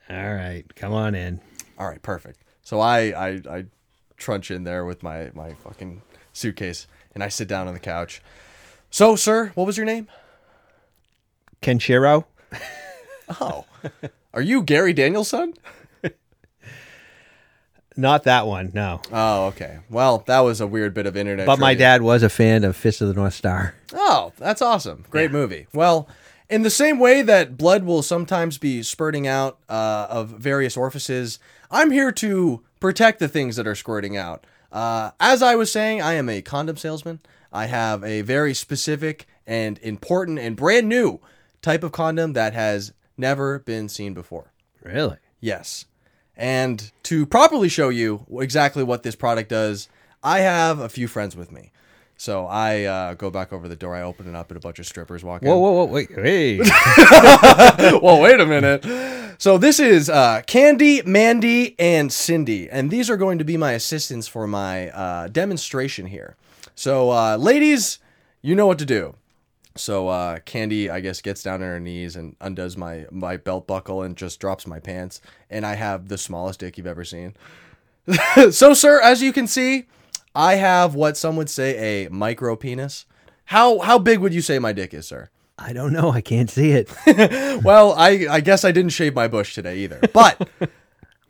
All right. Come on in. All right. Perfect. So I I, I trunch in there with my, my fucking suitcase, and I sit down on the couch. So, sir, what was your name? Kenshiro. Oh. Are you Gary Daniels' son? Not that one, no. Oh, okay. Well, that was a weird bit of internet But trivia. My dad was a fan of Fist of the North Star. Oh, that's awesome. Great yeah. movie. Well, in the same way that blood will sometimes be spurting out uh, of various orifices, I'm here to protect the things that are squirting out. Uh, as I was saying, I am a condom salesman. I have a very specific and important and brand new type of condom that has never been seen before. Really? Yes. And to properly show you exactly what this product does, I have a few friends with me. So I uh, go back over the door, I open it up, and a bunch of strippers walk whoa, in. Whoa, whoa, wait, hey. Well, wait a minute. So this is uh, Candy, Mandy, and Cindy. And these are going to be my assistants for my uh, demonstration here. So uh, ladies, you know what to do. So uh, Candy, I guess, gets down on her knees and undoes my, my belt buckle and just drops my pants. And I have the smallest dick you've ever seen. So, sir, as you can see, I have what some would say a micro penis. How how big would you say my dick is, sir? I don't know. I can't see it. Well, I, I guess I didn't shave my bush today either. But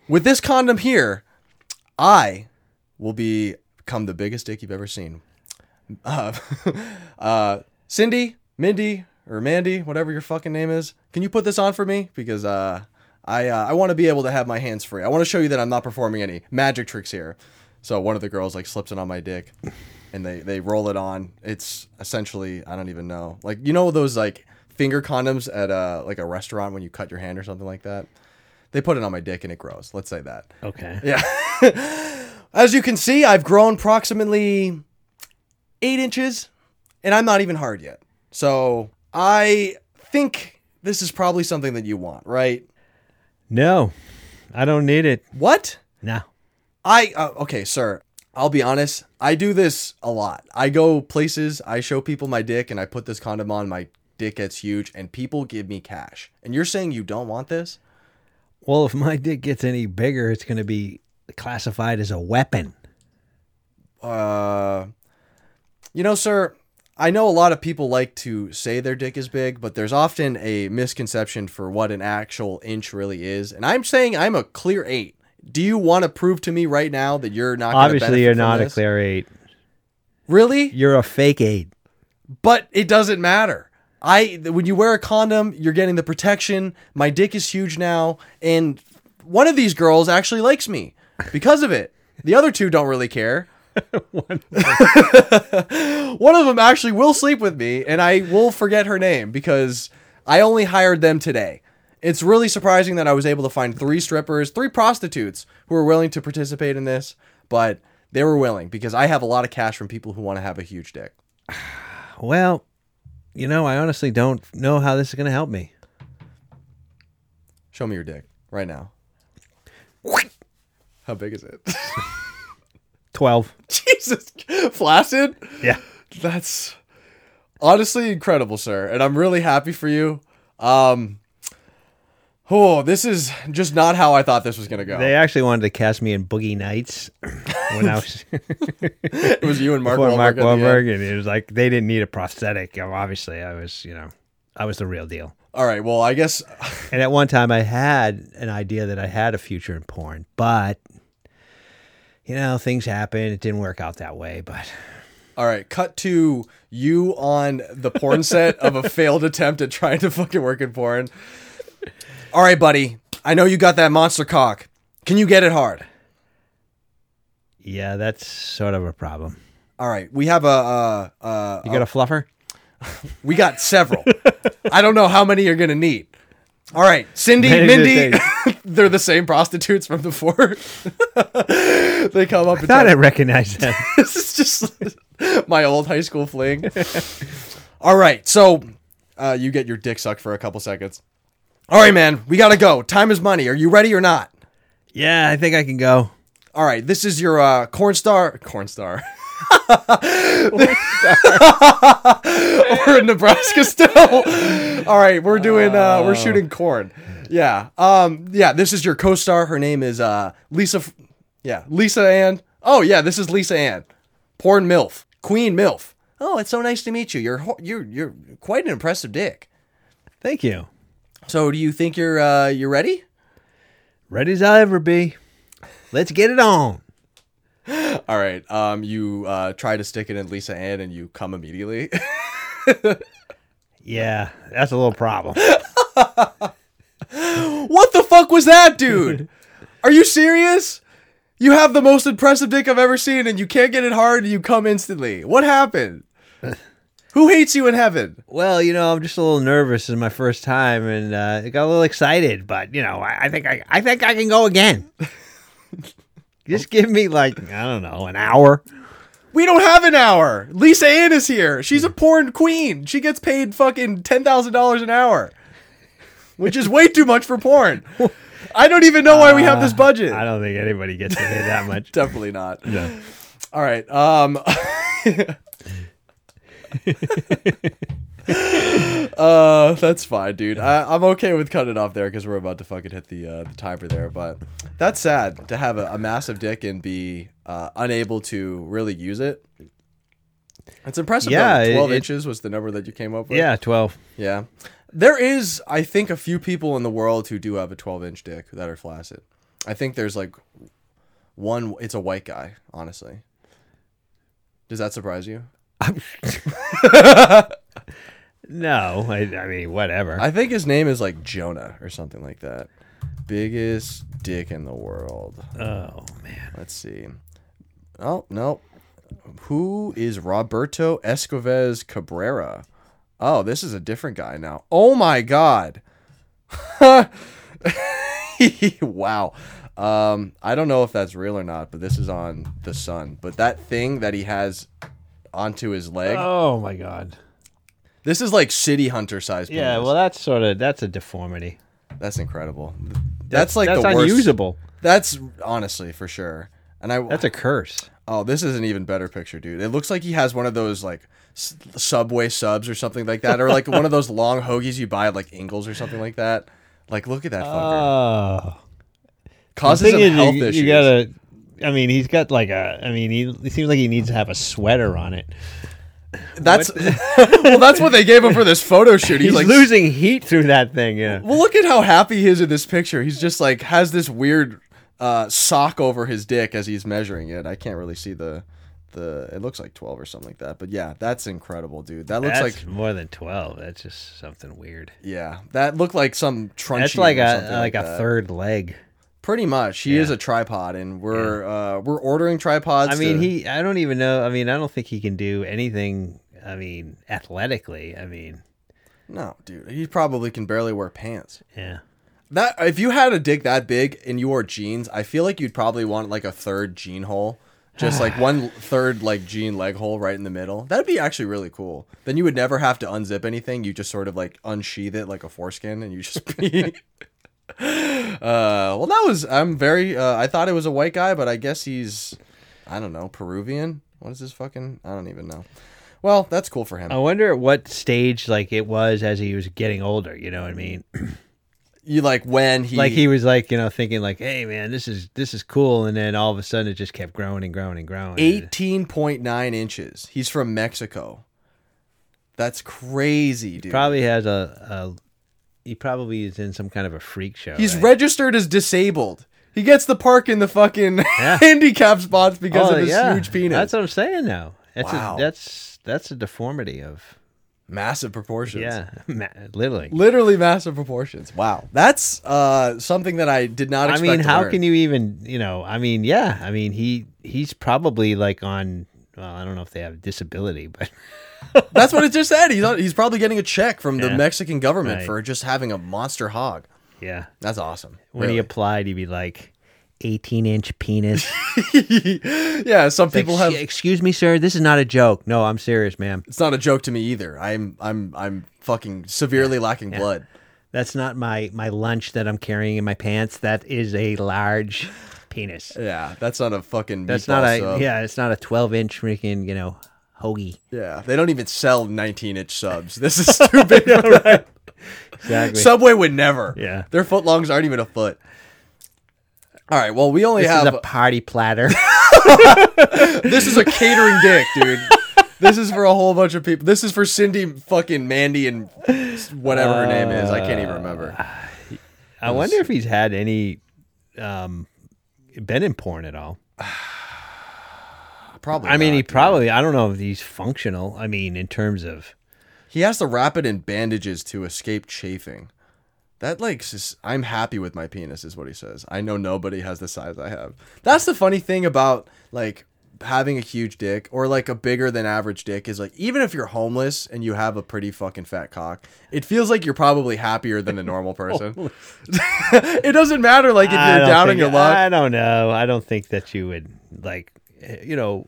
with this condom here, I will be become the biggest dick you've ever seen. Uh, uh, Cindy, Mindy, or Mandy, whatever your fucking name is, can you put this on for me? Because uh, I uh, I want to be able to have my hands free. I want to show you that I'm not performing any magic tricks here. So one of the girls like slips it on my dick. And they, they roll it on. It's essentially, I don't even know. Like, you know those, like, finger condoms at, a, like, a restaurant when you cut your hand or something like that? They put it on my dick and it grows. Let's say that. Okay. Yeah. As you can see, I've grown approximately eight inches, and I'm not even hard yet. So I think this is probably something that you want, right? No. I don't need it. What? No. I, uh, okay, sir. I'll be honest, I do this a lot. I go places, I show people my dick, and I put this condom on, my dick gets huge, and people give me cash. And you're saying you don't want this? Well, if my dick gets any bigger, it's going to be classified as a weapon. Uh, you know, sir, I know a lot of people like to say their dick is big, but there's often a misconception for what an actual inch really is. And I'm saying I'm a clear eight. Do you want to prove to me right now that you're not going to benefit from this? Obviously, you're not a clear eight. Really? You're a fake eight. But it doesn't matter. I when you wear a condom, you're getting the protection. My dick is huge now, and one of these girls actually likes me because of it. The other two don't really care. one, of one of them actually will sleep with me, and I will forget her name because I only hired them today. It's really surprising that I was able to find three strippers, three prostitutes who were willing to participate in this, but they were willing because I have a lot of cash from people who want to have a huge dick. Well, you know, I honestly don't know how this is going to help me. Show me your dick right now. How big is it? twelve. Jesus. Flaccid? Yeah. That's honestly incredible, sir. And I'm really happy for you. Um... Oh, this is just not how I thought this was going to go. They actually wanted to cast me in Boogie Nights. When I was it was you and Mark Wahlberg. Mark Wahlberg, and it was like they didn't need a prosthetic. Obviously, I was, you know, I was the real deal. All right, well, I guess. And at one time, I had an idea that I had a future in porn, but you know, things happen. It didn't work out that way, but. All right, cut to you on the porn set of a failed attempt at trying to fucking work in porn. All right, buddy, I know you got that monster cock. Can you get it hard? Yeah, that's sort of a problem. All right, we have a... Uh, uh, you got a, a fluffer? We got several. I don't know how many you're going to need. All right, Cindy, many Mindy, they're the same prostitutes from before. They come up I and thought I recognized them. This is just my old high school fling. All right, so uh, you get your dick sucked for a couple seconds. All right, man, we got to go. Time is money. Are you ready or not? Yeah, I think I can go. All right, this is your uh, corn star. Corn star. corn star. We're in Nebraska still. All right, we're doing, uh, we're shooting corn. Yeah. Um. Yeah, this is your co-star. Her name is uh Lisa. F- yeah, Lisa Ann. Oh, yeah, this is Lisa Ann. Porn MILF. Queen MILF. Oh, it's so nice to meet you. You're ho- You're, you're quite an impressive dick. Thank you. So do you think you're uh, you're ready? Ready as I'll ever be. Let's get it on. All right. Um, you uh, try to stick it in Lisa Ann and you come immediately. Yeah, that's a little problem. What the fuck was that, dude? Are you serious? You have the most impressive dick I've ever seen and you can't get it hard and you come instantly. What happened? Who hates you in heaven? Well, you know, I'm just a little nervous. This is my first time, and uh, I got a little excited. But you know, I, I think I, I think I can go again. Just give me like I don't know, an hour. We don't have an hour. Lisa Ann is here. She's a porn queen. She gets paid fucking ten thousand dollars an hour, which is way too much for porn. I don't even know why uh, we have this budget. I don't think anybody gets paid that much. Definitely not. No. All right. Um. Uh, that's fine, dude. I, I'm okay with cutting it off there because we're about to fucking hit the uh, the timer there. But that's sad to have a, a massive dick and be uh, unable to really use it. It's impressive. Yeah, though. twelve it, inches was the number that you came up with. Yeah, twelve. Yeah, there is, I think, a few people in the world who do have a twelve inch dick that are flaccid. I think there's like one. It's a white guy, honestly. Does that surprise you? No, I, I mean, whatever. I think his name is like Jonah or something like that. Biggest dick in the world. Oh, man. Let's see. Oh, no. Who is Roberto Escoves Cabrera? Oh, this is a different guy now. Oh, my God. Wow. Um, I don't know if that's real or not, but this is on The Sun. But that thing that he has onto his leg. Oh, my God. This is like City Hunter size penis. Yeah, well, that's sort of, that's a deformity. That's incredible. That's, that's like that's the worst. That's unusable. That's, honestly, for sure. And I That's a curse. Oh, this is an even better picture, dude. It looks like he has one of those, like, s- Subway subs or something like that. Or, like, one of those long hoagies you buy at, like, Ingles or something like that. Like, look at that fucker. Oh. Causes him health you, issues. You gotta, I mean, he's got, like, a, I mean, he, it seems like he needs to have a sweater on it. That's well. That's what they gave him for this photo shoot. He's, He's like losing heat through that thing. Yeah. Well, look at how happy he is in this picture. He's just like has this weird uh, sock over his dick as he's measuring it. I can't really see the the. It looks like twelve or something like that. But yeah, that's incredible, dude. That looks that's like more than twelve. That's just something weird. Yeah, that looked like some truncheon. That's like a like, like a third leg. Pretty much, he yeah. is a tripod, and we're yeah. uh, we're ordering tripods. I mean, to... he. I don't even know. I mean, I don't think he can do anything. I mean, athletically. I mean, no, dude, he probably can barely wear pants. Yeah, that if you had a dick that big and you wore jeans, I feel like you'd probably want like a third jean hole, just like one third like jean leg hole right in the middle. That'd be actually really cool. Then you would never have to unzip anything. You just sort of like unsheath it like a foreskin, and you just be. Uh, well, that was, I'm very, uh, I thought it was a white guy, but I guess he's, I don't know, Peruvian? What is this fucking, I don't even know. Well, that's cool for him. I wonder at what stage, like, it was as he was getting older, you know what I mean? You, like, when he... Like, he was, like, you know, thinking, like, hey, man, this is, this is cool, and then all of a sudden it just kept growing and growing and growing. eighteen point nine inches. He's from Mexico. That's crazy, dude. He probably has a... a He probably is in some kind of a freak show. He's right? registered as disabled. He gets the park in the fucking yeah. handicap spots because oh, of his yeah. huge penis. That's what I'm saying now. That's wow. A, that's, that's a deformity of... Massive proportions. Yeah, ma- literally. Literally massive proportions. Wow. That's uh, something that I did not expect I mean, how learn. Can you even, you know, I mean, yeah. I mean, he he's probably like on... Well, I don't know if they have a disability, but... That's what it just said. He's, he's probably getting a check from the yeah, Mexican government right. for just having a monster hog. Yeah. That's awesome. When really. He applied, he'd be like, eighteen inch penis. Yeah, some it's people like, have... Excuse me, sir, this is not a joke. No, I'm serious, ma'am. It's not a joke to me either. I'm I'm, I'm fucking severely yeah, lacking yeah. blood. That's not my, my lunch that I'm carrying in my pants. That is a large... penis. Yeah, that's not a fucking that's not a sub. Yeah, it's not a twelve inch freaking, you know, hoagie. Yeah, they don't even sell nineteen inch subs. This is stupid. Yeah, right. Exactly. Subway would never. Yeah, their footlongs aren't even a foot. All right, well, we only this have is a party platter. This is a catering dick, dude. This is for a whole bunch of people. This is for Cindy fucking Mandy and whatever uh, her name is. I can't even remember. I wonder if he's had any um been in porn at all. Probably. I mean, not, he probably, know. I don't know if he's functional. I mean, in terms of. He has to wrap it in bandages to escape chafing. That, like, just, I'm happy with my penis, is what he says. I know nobody has the size I have. That's the funny thing about, like, having a huge dick or, like, a bigger than average dick is, like, even if you're homeless and you have a pretty fucking fat cock, it feels like you're probably happier than a normal person. It doesn't matter, like, if you're down think, in your luck. I don't know. I don't think that you would, like, you know,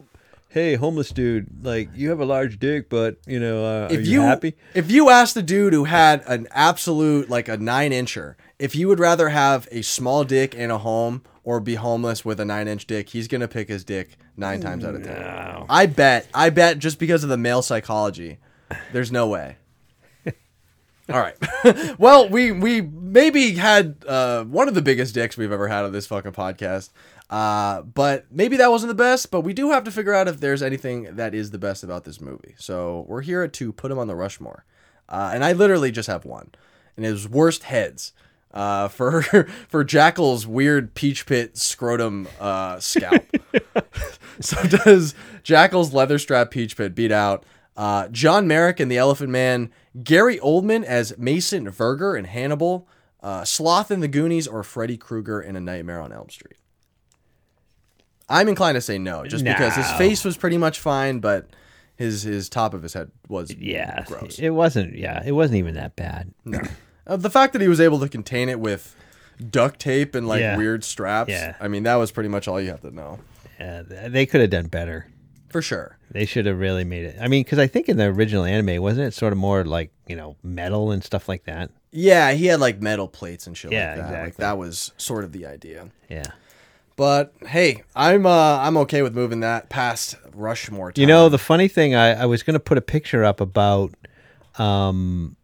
hey, homeless dude, like, you have a large dick, but, you know, uh, if are you, you happy? If you asked the dude who had an absolute, like, a nine-incher, if you would rather have a small dick and a home or be homeless with a nine-inch dick, he's going to pick his dick nine times out of ten. No. I bet. I bet just because of the male psychology. There's no way. All right. Well, we we maybe had uh, one of the biggest dicks we've ever had on this fucking podcast. Uh, but maybe that wasn't the best, but we do have to figure out if there's anything that is the best about this movie. So we're here to put him on the Rushmore. Uh, and I literally just have one. And it was worst heads. Uh, for for Jackal's weird peach pit scrotum uh, scalp. So does Jackal's leather strap peach pit beat out uh, John Merrick and the Elephant Man, Gary Oldman as Mason Verger in Hannibal, uh, Sloth in the Goonies, or Freddy Krueger in A Nightmare on Elm Street? I'm inclined to say no, just no. because his face was pretty much fine, but his his top of his head was yeah, gross. It wasn't yeah, it wasn't even that bad. No. Uh, the fact that he was able to contain it with duct tape and like yeah. weird straps, yeah. I mean, that was pretty much all you have to know. Yeah, they could have done better. For sure. They should have really made it. I mean, because I think in the original anime, wasn't it sort of more like, you know, metal and stuff like that? Yeah, he had like metal plates and shit yeah, like that. Exactly. Like that was sort of the idea. Yeah. But hey, I'm uh, I'm okay with moving that past Rushmore time. You know, the funny thing, I, I was going to put a picture up about um,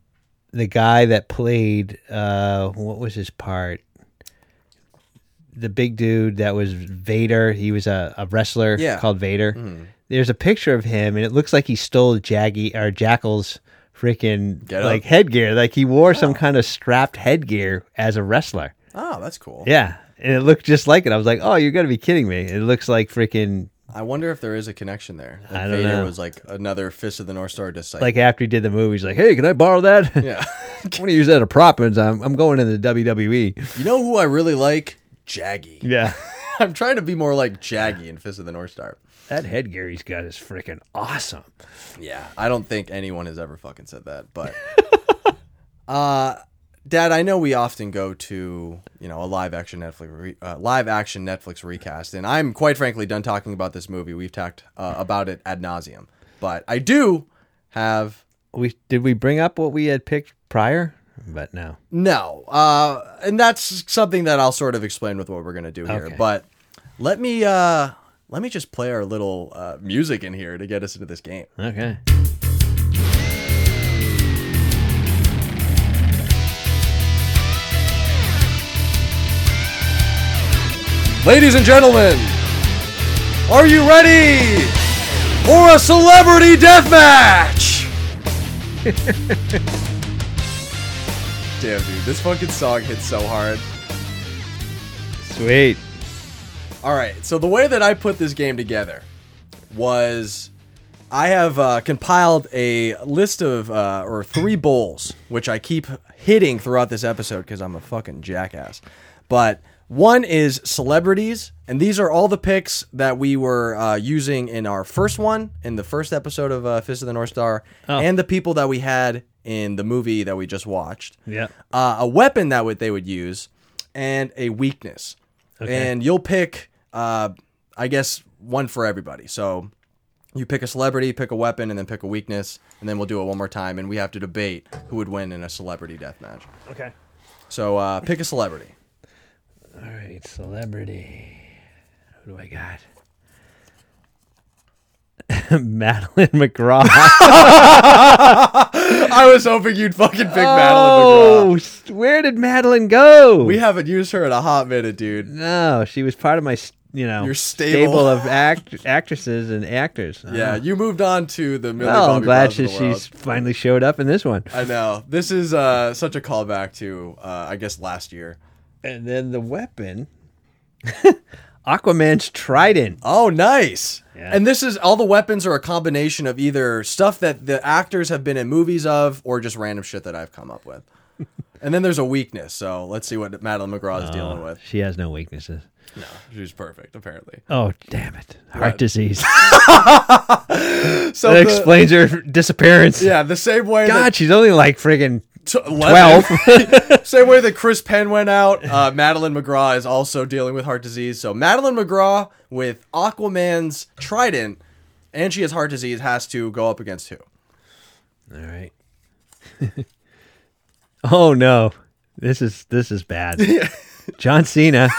the guy that played, uh, what was his part? The big dude that was Vader. He was a, a wrestler yeah. called Vader. Mm-hmm. There's a picture of him, and it looks like he stole Jagi or Jackal's freaking like headgear. Like he wore oh. some kind of strapped headgear as a wrestler. Oh, that's cool. Yeah. And it looked just like it. I was like, oh, you're going to be kidding me. It looks like freaking... I wonder if there is a connection there. Like I don't Vader know. was like another Fist of the North Star disciple. Like after he did the movie, he's like, hey, can I borrow that? Yeah. I'm going to use that as prop. I'm, I'm going into the W W E. You know who I really like? Jagi. Yeah. I'm trying to be more like Jagi in Fist of the North Star. That headgear he's got is freaking awesome. Yeah. I don't think anyone has ever fucking said that, but... uh. Dad, I know we often go to, you know, a live action Netflix re- uh, live action Netflix recast, and I'm quite frankly done talking about this movie. We've talked uh, about it ad nauseum, but I do have. We did we bring up what we had picked prior, but no, no, uh, and that's something that I'll sort of explain with what we're gonna do here. Okay. But let me uh, let me just play our little uh, music in here to get us into this game. Okay. Ladies and gentlemen, are you ready for a celebrity death match? Damn, dude, this fucking song hits so hard. Sweet. All right, so the way that I put this game together was I have uh, compiled a list of uh, or three bowls, which I keep hitting throughout this episode because I'm a fucking jackass, but. One is celebrities, and these are all the picks that we were uh, using in our first one, in the first episode of uh, Fist of the North Star, oh. and the people that we had in the movie that we just watched. Yeah, uh, a weapon that would, they would use, and a weakness. Okay. And you'll pick, uh, I guess, one for everybody. So you pick a celebrity, pick a weapon, and then pick a weakness, and then we'll do it one more time, and we have to debate who would win in a celebrity death match. Okay. So uh, pick a celebrity. All right, celebrity. Who do I got? Madeline McGraw. I was hoping you'd fucking pick oh, Madeline McGraw. Where did Madeline go? We haven't used her in a hot minute, dude. No, she was part of my, you know, your stable, stable of act- actresses and actors. Yeah, oh. you moved on to the Millie well, Bobby I'm glad she, she's finally showed up in this one. I know. This is uh, such a callback to, uh, I guess, last year. And then the weapon, Aquaman's trident. Oh, nice. Yeah. And this is, all the weapons are a combination of either stuff that the actors have been in movies of or just random shit that I've come up with. And then there's a weakness. So let's see what Madeline McGraw is oh, dealing with. She has no weaknesses. No, she's perfect, apparently. Oh, damn it. Heart what? disease. So that the, explains her disappearance. Yeah, the same way. God, that, she's only like friggin' twelve. Same way that Chris Penn went out, uh, Madeline McGraw is also dealing with heart disease. So Madeline McGraw with Aquaman's trident, and she has heart disease, has to go up against who? All right. Oh, no. This is this is bad. John Cena.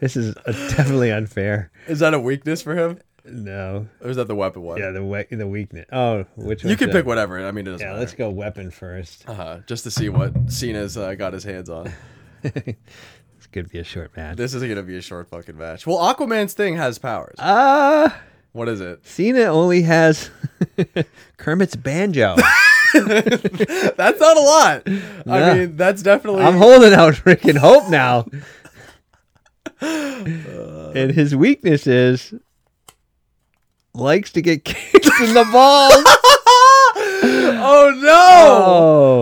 This is definitely unfair. Is that a weakness for him? No. Or is that the weapon one? Yeah, the we- the weakness. Oh, which one? You can the... pick whatever. I mean, it doesn't yeah, matter. Let's go weapon first. Uh-huh. Just to see what Cena's uh, got his hands on. It's going to be a short match. This isn't going to be a short fucking match. Well, Aquaman's thing has powers. Uh, what is it? Cena only has Kermit's banjo. That's not a lot. No. I mean, that's definitely... I'm holding out freaking hope now. Uh... And his weakness is... likes to get kicked in the balls. Oh, no.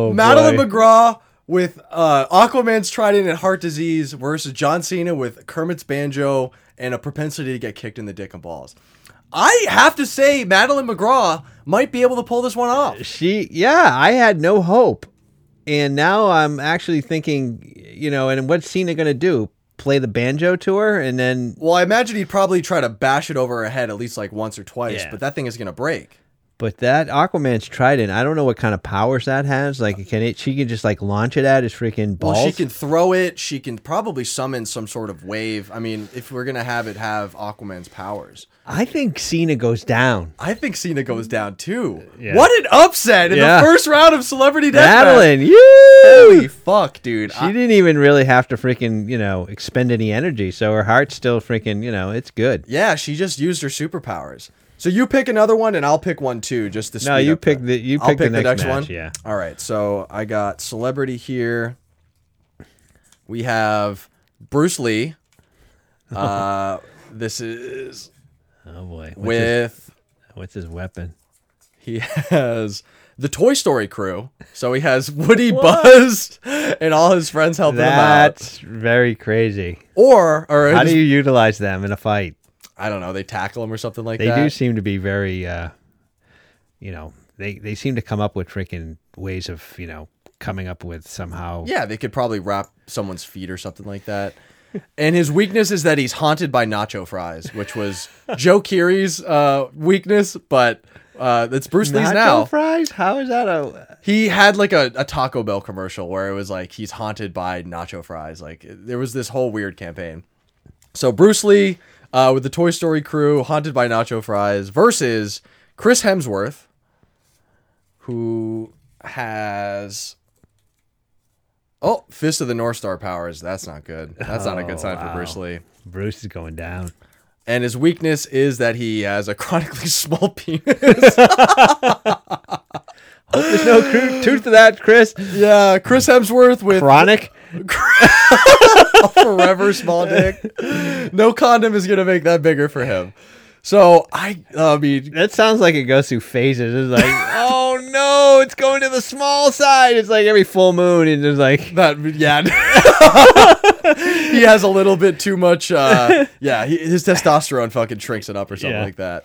Oh, Madeline boy. McGraw with uh, Aquaman's trident and heart disease versus John Cena with Kermit's banjo and a propensity to get kicked in the dick and balls. I have to say Madeline McGraw might be able to pull this one off. She, yeah, I had no hope. And now I'm actually thinking, you know, and what's Cena going to do? Play the banjo to her and then... Well, I imagine he'd probably try to bash it over her head at least like once or twice, yeah. But that thing is going to break. But that Aquaman's trident, I don't know what kind of powers that has. Like, can it, she can just like launch it at his freaking balls? Well, she can throw it. She can probably summon some sort of wave. I mean, if we're going to have it have Aquaman's powers. I think Cena goes down. I think Cena goes down too. Yeah. What an upset in yeah. the first round of Celebrity Deathmatch. Madeline, you! Holy fuck, dude. She I- didn't even really have to freaking, you know, expend any energy. So her heart's still freaking, you know, it's good. Yeah, she just used her superpowers. So you pick another one, and I'll pick one too, just to speed up. No, you pick that. the you pick, I'll pick the next, the next match, one. Yeah. All right. So I got celebrity here. We have Bruce Lee. Uh, this is oh boy what's with his, what's his weapon? He has the Toy Story crew. So he has Woody, Buzz, and all his friends helping That's him out. That's very crazy. Or or how do you utilize them in a fight? I don't know, they tackle him or something like they that. They do seem to be very, uh, you know, they, they seem to come up with freaking ways of, you know, coming up with somehow. Yeah, they could probably wrap someone's feet or something like that. And his weakness is that he's haunted by nacho fries, which was Joe Keery's uh, weakness, but uh, it's Bruce Lee's nacho now. Nacho fries? How is that a... He had like a, a Taco Bell commercial where it was like, he's haunted by nacho fries. Like, there was this whole weird campaign. So Bruce Lee... Uh, with the Toy Story crew, haunted by nacho fries, versus Chris Hemsworth, who has... Oh, Fist of the North Star powers. That's not good. That's oh, not a good sign wow. for Bruce Lee. Bruce is going down. And his weakness is that he has a chronically small penis. There's no truth to that, Chris. Yeah, Chris Hemsworth with... Chronic? A forever small dick. No condom is gonna make that bigger for him. So I, I mean, that sounds like it goes through phases. It's like, oh no, it's going to the small side. It's like every full moon, and it's like that. Yeah, he has a little bit too much. Uh, yeah, he, his testosterone fucking shrinks it up or something yeah. like that.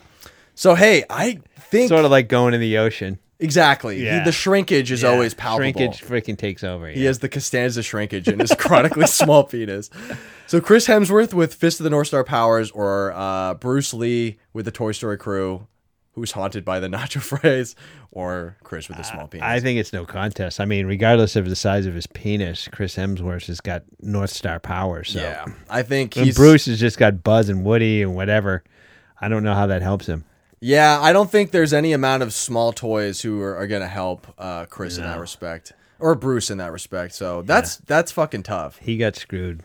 So hey, I think sort of like going in the ocean. Exactly. Yeah. He, the shrinkage is yeah. always palpable. Shrinkage freaking takes over. Yeah. He has the Costanza shrinkage in his chronically small penis. So Chris Hemsworth with Fist of the North Star powers, or uh, Bruce Lee with the Toy Story crew, who's haunted by the nacho phrase, or Chris with a small uh, penis. I think it's no contest. I mean, regardless of the size of his penis, Chris Hemsworth has got North Star powers. So. Yeah, I think and he's... Bruce has just got Buzz and Woody and whatever. I don't know how that helps him. Yeah, I don't think there's any amount of small toys who are, are going to help uh, Chris no. in that respect, or Bruce in that respect. So that's yeah. that's fucking tough. He got screwed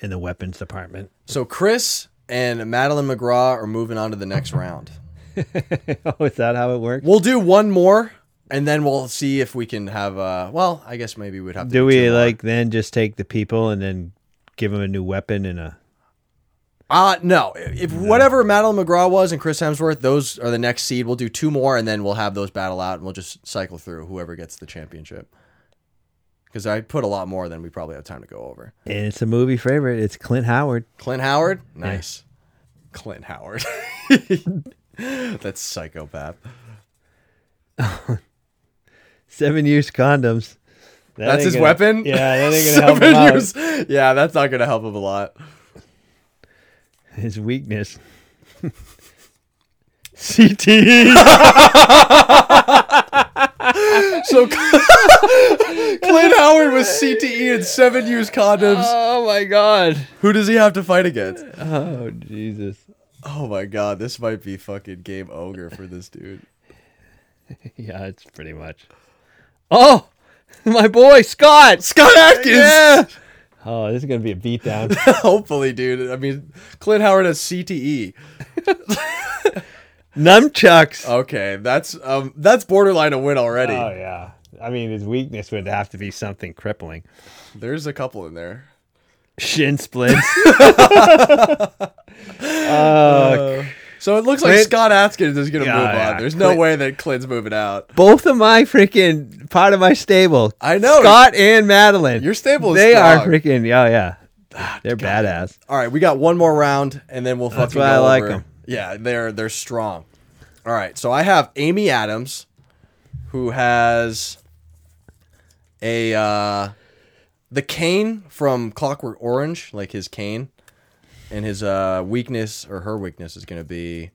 in the weapons department. So Chris and Madeline McGraw are moving on to the next round. Oh, is that how it works? We'll do one more, and then we'll see if we can have. Uh, well, I guess maybe we'd have to do. Do we like then just take the people and then give them a new weapon and a. Uh, no, if no. whatever Madeline McGraw was and Chris Hemsworth, those are the next seed. We'll do two more and then we'll have those battle out and we'll just cycle through whoever gets the championship. Because I put a lot more than we probably have time to go over. And it's a movie favorite. It's Clint Howard. Clint Howard? Nice. Yeah. Clint Howard. That's psychopath. Seven use condoms. That that's his gonna, weapon? Yeah, that ain't going to help use, him out. Yeah, that's not going to help him a lot. His weakness. C T E. So Clint Howard was C T E and seven used condoms. Oh my God. Who does he have to fight against? Oh Jesus. Oh my god, this might be fucking game ogre for this dude. Yeah, it's pretty much. Oh, my boy Scott, Scott Adkins. Yeah. Oh, this is gonna be a beatdown. Hopefully, dude. I mean, Clint Howard has C T E. Nunchucks. Okay, that's um, that's borderline a win already. Oh yeah. I mean, his weakness would have to be something crippling. There's a couple in there. Shin splints. uh, so it looks Clint, like Scott Adkins is going to yeah, move on. Yeah, There's Clint, no way that Clint's moving out. Both of my freaking part of my stable. I know. Scott and Madeline. Your stable is They strong. Are freaking, oh yeah. They're God. Badass. All right, we got one more round and then we'll fucking That's why go I like over. Them. Yeah, they're they're strong. All right, so I have Amy Adams, who has a uh, the cane from Clockwork Orange, like his cane, and his uh, weakness or her weakness is going to be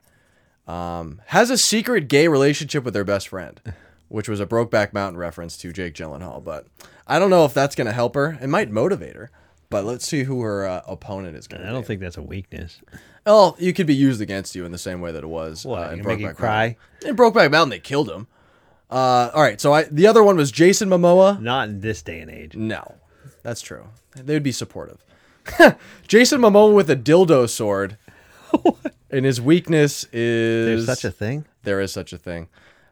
um, has a secret gay relationship with their best friend, which was a Brokeback Mountain reference to Jake Gyllenhaal. But I don't know if that's going to help her. It might motivate her. But let's see who her uh, opponent is going to be. I don't think that's a weakness. Well, you could be used against you in the same way that it was. What, uh, in Brokeback Mountain. Cry? In Brokeback Mountain, they killed him. Uh, all right, so I the other one was Jason Momoa. Not in this day and age. No, that's true. They'd be supportive. Jason Momoa with a dildo sword. And his weakness is... There's such a thing? There is such a thing.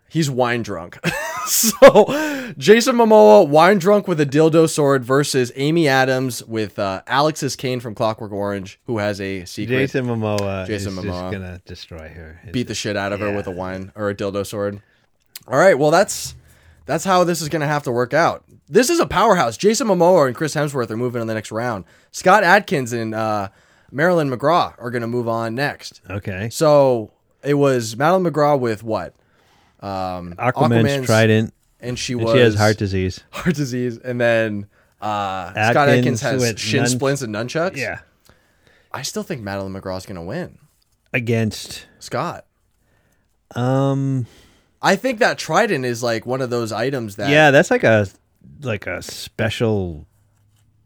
He's wine drunk. So Jason Momoa, wine drunk with a dildo sword versus Amy Adams with uh, Alexis Kane from Clockwork Orange, who has a secret. Jason Momoa Jason is Momoa. just going to destroy her. It's beat just, the shit out of yeah. her with a wine or a dildo sword. All right, well, that's that's how this is going to have to work out. This is a powerhouse. Jason Momoa and Chris Hemsworth are moving on the next round. Scott Adkins and uh, Marilyn McGraw are going to move on next. Okay. So it was Madeline McGraw with what? Um, Aquaman's, Aquaman's Trident. And she was... And she has heart disease. Heart disease. And then uh, Adkins Scott Adkins has shin nun- splints and nunchucks. Yeah. I still think Madeline McGraw is going to win. Against? Scott. Um... I think that trident is like one of those items that yeah, that's like a like a special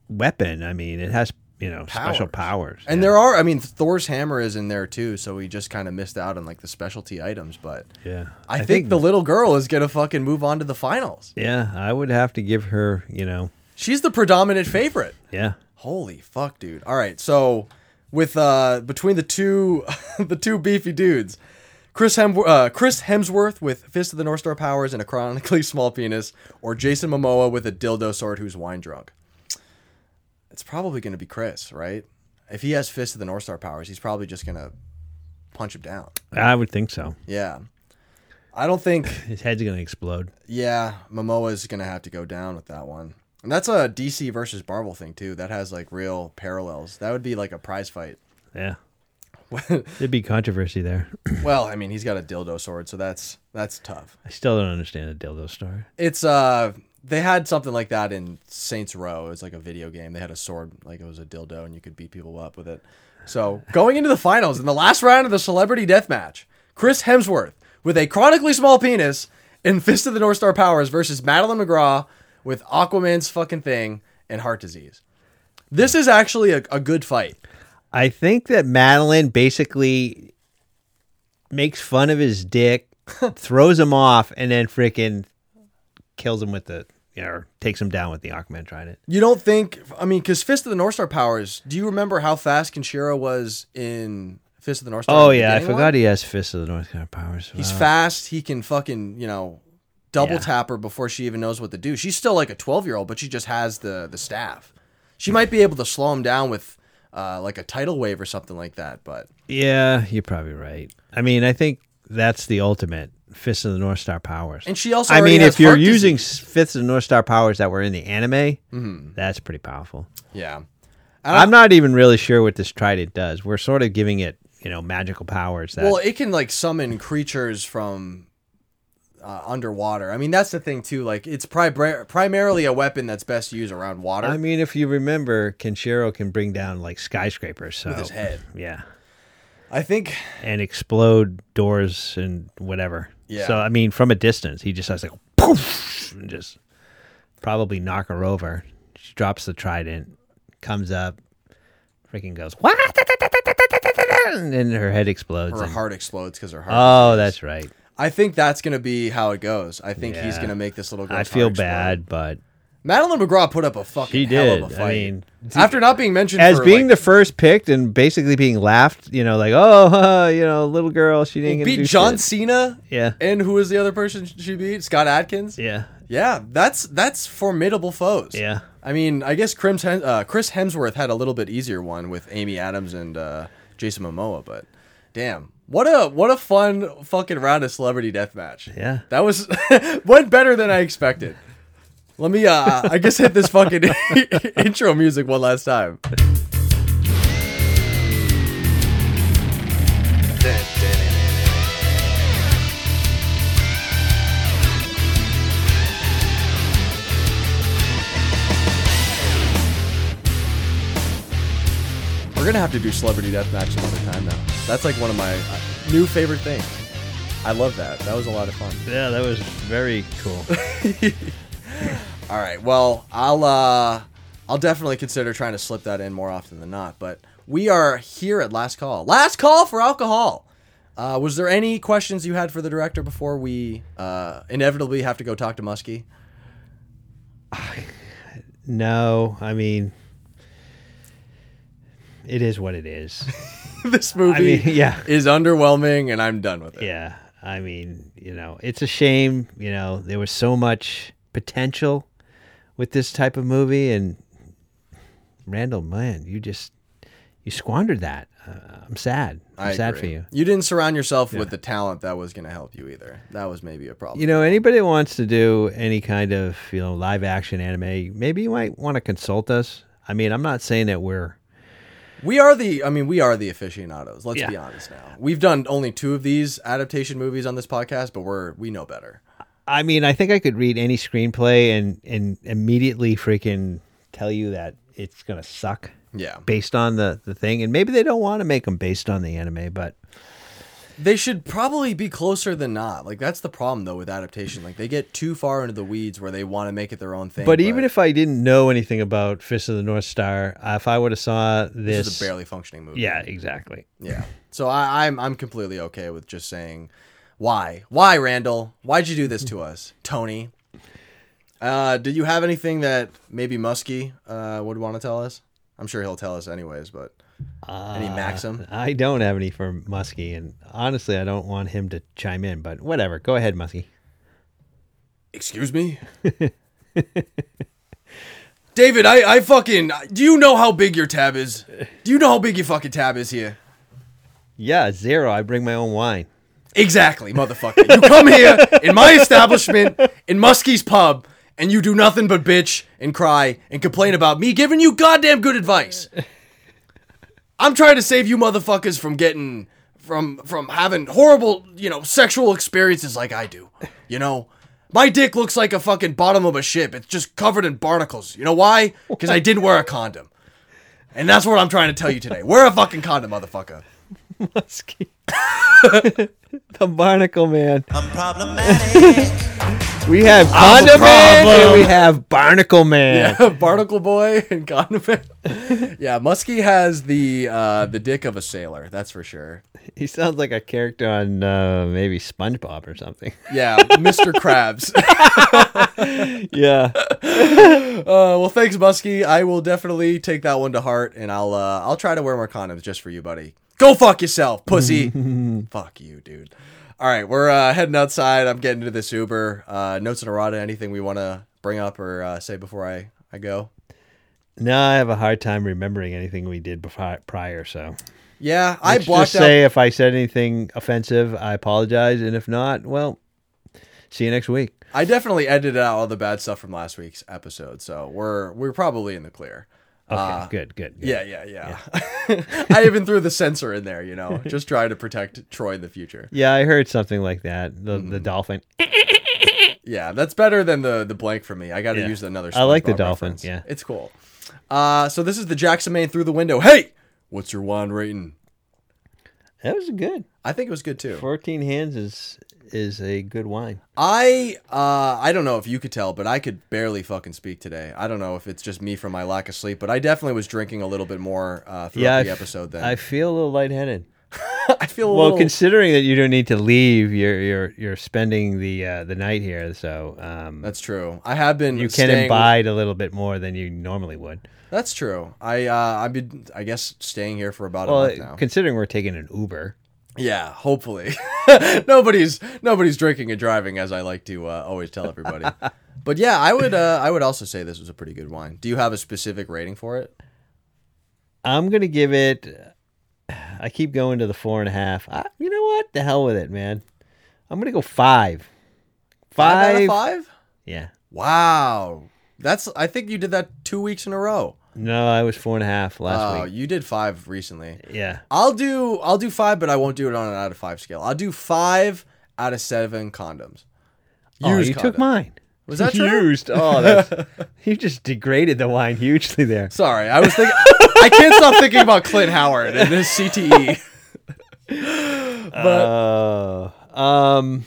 weapon. I mean, it has you know powers. special powers, and yeah. there are. I mean, Thor's hammer is in there too, so we just kind of missed out on like the specialty items. But yeah, I, I think, think the little girl is gonna fucking move on to the finals. Yeah, I would have to give her. You know, she's the predominant favorite. Yeah. Holy fuck, dude! All right, so with uh, between the two the two beefy dudes. Chris, Hem- uh, Chris Hemsworth with Fist of the North Star powers and a chronically small penis, or Jason Momoa with a dildo sword who's wine drunk. It's probably going to be Chris, right? If he has Fist of the North Star powers, he's probably just going to punch him down. I would think so. Yeah. I don't think... His head's going to explode. Yeah, Momoa's going to have to go down with that one. And that's a D C versus Marvel thing, too. That has, like, real parallels. That would be, like, a prize fight. Yeah. There'd be controversy there. Well, I mean, he's got a dildo sword, so that's that's tough. I still don't understand a dildo sword. It's uh, they had something like that in Saints Row. It was like a video game. They had a sword, like it was a dildo, and you could beat people up with it. So going into the finals in the last round of the Celebrity Death Match, Chris Hemsworth with a chronically small penis and Fist of the North Star powers versus Madeline McGraw with Aquaman's fucking thing and heart disease. This is actually a, a good fight. I think that Madeline basically makes fun of his dick, throws him off, and then freaking kills him with the, you know, or takes him down with the Aquaman Trident. You don't think, I mean, because Fist of the North Star powers, do you remember how fast Kenshiro was in Fist of the North Star? Oh, yeah, I forgot one? He has Fist of the North Star powers. Wow. He's fast, he can fucking, you know, double yeah. tap her before she even knows what to do. She's still like a twelve-year-old, but she just has the, the staff. She might be able to slow him down with... Uh, like a tidal wave or something like that, but yeah, you're probably right. I mean, I think that's the ultimate Fist of the North Star powers. And she also, I mean, if you're using disease. Fist of the North Star powers that were in the anime, mm-hmm. that's pretty powerful. Yeah, I'm not even really sure what this trident does. We're sort of giving it, you know, magical powers. That... Well, it can like summon creatures from uh, underwater. I mean, that's the thing too. Like, it's pri- primarily a weapon that's best used around water. I mean, if you remember, Kenshiro can bring down like skyscrapers so. With his head. Yeah, I think, and explode doors and whatever. Yeah. So I mean, from a distance, he just has like poof, and just probably knock her over. She drops the trident, comes up, freaking goes what? and then her head explodes. Her and... heart explodes because her heart Oh, explodes. That's right. I think that's going to be how it goes. I think yeah. he's going to make this little girl. I feel explode. bad, but... Madeline McGraw put up a fucking hell of a fight. I mean, after not being mentioned as for, being like, the first picked and basically being laughed, you know, like oh, uh, you know, little girl, she didn't beat John shit. Cena. Yeah, and who was the other person she beat? Scott Adkins. Yeah, yeah, that's that's formidable foes. Yeah, I mean, I guess Chris Hemsworth had a little bit easier one with Amy Adams and uh, Jason Momoa, but damn. What a what a fun fucking round of celebrity deathmatch. Yeah, that was went better than I expected. Let me, uh, I guess, hit this fucking intro music one last time. We're going to have to do Celebrity Deathmatch some other time now. That's like one of my new favorite things. I love that. That was a lot of fun. Yeah, that was very cool. All right, well, I'll uh, I'll definitely consider trying to slip that in more often than not. But we are here at Last Call. Last Call for alcohol. Uh, was there any questions you had for the director before we uh, inevitably have to go talk to Muskie? No, I mean, it is what it is. This movie I mean, yeah. is underwhelming, and I'm done with it. Yeah, I mean, you know, it's a shame. You know, there was so much potential with this type of movie, and Randall, man, you just you squandered that. Uh, I'm sad. I'm I sad agree. for you. You didn't surround yourself yeah. with the talent that was going to help you either. That was maybe a problem. You know, anybody that wants to do any kind of you know live action anime, maybe you might want to consult us. I mean, I'm not saying that we're we are the. I mean, we are the aficionados. Let's yeah. be honest. Now, we've done only two of these adaptation movies on this podcast, but we're we know better. I mean, I think I could read any screenplay and, and immediately freaking tell you that it's going to suck. Yeah. Based on the, the thing. And maybe they don't want to make them based on the anime, but they should probably be closer than not. Like, that's the problem, though, with adaptation. Like, they get too far into the weeds where they want to make it their own thing. But, but... even if I didn't know anything about Fist of the North Star, if I would have saw this... This is a barely functioning movie. Yeah, exactly. Yeah. So I, I'm I'm completely okay with just saying... Why? Why, Randall? Why'd you do this to us, Tony? Uh, did you have anything that maybe Muskie uh, would want to tell us? I'm sure he'll tell us anyways, but uh, any maxim? I don't have any for Muskie, and honestly, I don't want him to chime in, but whatever. Go ahead, Muskie. Excuse me? David, I, I fucking... Do you know how big your tab is? Do you know how big your fucking tab is here? Yeah, zero. I bring my own wine. Exactly, motherfucker. You come here in my establishment, in Muskie's pub, and you do nothing but bitch and cry and complain about me giving you goddamn good advice. I'm trying to save you motherfuckers from getting, from from having horrible, you know, sexual experiences like I do. You know? My dick looks like a fucking bottom of a ship. It's just covered in barnacles. You know why? Because I didn't wear a condom. And that's what I'm trying to tell you today. Wear a fucking condom, motherfucker. Muskie. The Barnacle Man. I'm problematic. We have Condom Man and we have Barnacle Man. Yeah, Barnacle Boy and Condom Man. Yeah, Muskie has the uh, the dick of a sailor, that's for sure. He sounds like a character on uh, maybe SpongeBob or something. Yeah, Mister Krabs. Yeah. Uh, well, thanks, Muskie. I will definitely take that one to heart, and I'll uh, I'll try to wear more condoms just for you, buddy. Go fuck yourself, pussy. Fuck you, dude. All right, we're uh, heading outside. I'm getting into this Uber. Uh, notes and errata, anything we want to bring up or uh, say before I, I go? No, I have a hard time remembering anything we did before, prior, so. Yeah, I Let's blocked just out. say if I said anything offensive, I apologize, and if not, well, see you next week. I definitely edited out all the bad stuff from last week's episode, so we're we're probably in the clear. Okay, uh, good, good, good. Yeah, yeah, yeah. yeah. I even threw the sensor in there, you know, just trying to protect Troy in the future. Yeah, I heard something like that. The mm-hmm. the dolphin. Yeah, that's better than the, the blank for me. I got to yeah. use another. I like the dolphin. Reference. Yeah, it's cool. Uh, so this is the Jackson Man through the window. Hey, what's your wand rating? That was good. I think it was good too. Fourteen hands is is a good wine. I uh, I don't know if you could tell, but I could barely fucking speak today. I don't know if it's just me from my lack of sleep, but I definitely was drinking a little bit more uh, throughout yeah, the episode. Then I feel a little lightheaded. I feel a well, little... considering that you don't need to leave, you're you're you're spending the uh, the night here, so um, that's true. I have been. You can imbibe with... a little bit more than you normally would. That's true. I uh, I've been, I guess, staying here for about well, a month now. Considering we're taking an Uber. Yeah, hopefully. nobody's nobody's drinking and driving, as I like to uh, always tell everybody. But yeah, I would uh, I would also say this was a pretty good wine. Do you have a specific rating for it? I'm gonna give it. I keep going to the four and a half. I, you know what? The hell with it, man. I'm gonna go five. Five, five out of five? Yeah. Wow. That's. I think you did that two weeks in a row. No, I was four and a half last oh, week. Oh, you did five recently. Yeah. I'll do. I'll do five, but I won't do it on an out of five scale. I'll do five out of seven condoms. Used oh, you condoms. Took mine. Was that true? Used. Oh, that's, you just degraded the wine hugely there. Sorry, I was thinking. I can't stop thinking about Clint Howard and his C T E. but uh, um,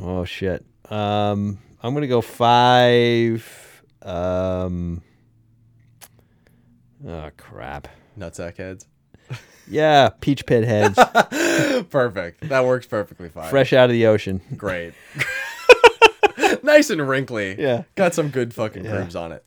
oh shit. Um, I'm gonna go five. Um, oh crap. Nutsack heads. Yeah, peach pit heads. Perfect. That works perfectly fine. Fresh out of the ocean. Great. Nice and wrinkly. Yeah. Got some good fucking curves yeah. on it.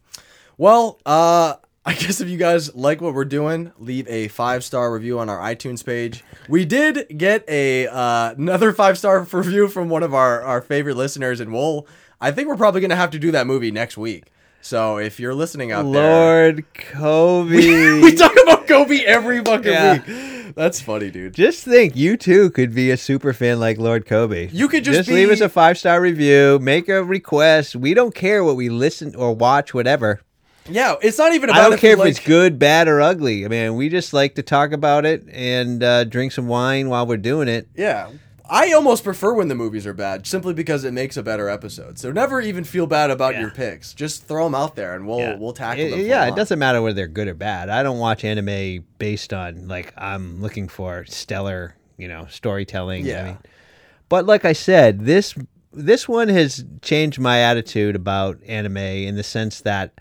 Well, uh, I guess if you guys like what we're doing, leave a five-star review on our iTunes page. We did get a uh, another five-star review from one of our, our favorite listeners, and we'll, I think we're probably going to have to do that movie next week. So if you're listening out there... Lord Kobe. We, we talk about Kobe every fucking yeah. week. That's funny, dude. Just think, you too could be a super fan like Lord Kobe. You could just, just be... leave us a five-star review, make a request. We don't care what we listen or watch, whatever. Yeah, it's not even about... I don't if care if like... it's good, bad, or ugly. I mean, we just like to talk about it and uh, drink some wine while we're doing it. Yeah. I almost prefer when the movies are bad, simply because it makes a better episode. So never even feel bad about yeah. your picks. Just throw them out there, and we'll yeah. we'll tackle them. It, yeah, it doesn't matter whether they're good or bad. I don't watch anime based on, like, I'm looking for stellar, you know, storytelling. Yeah. I mean, but like I said, this this one has changed my attitude about anime in the sense that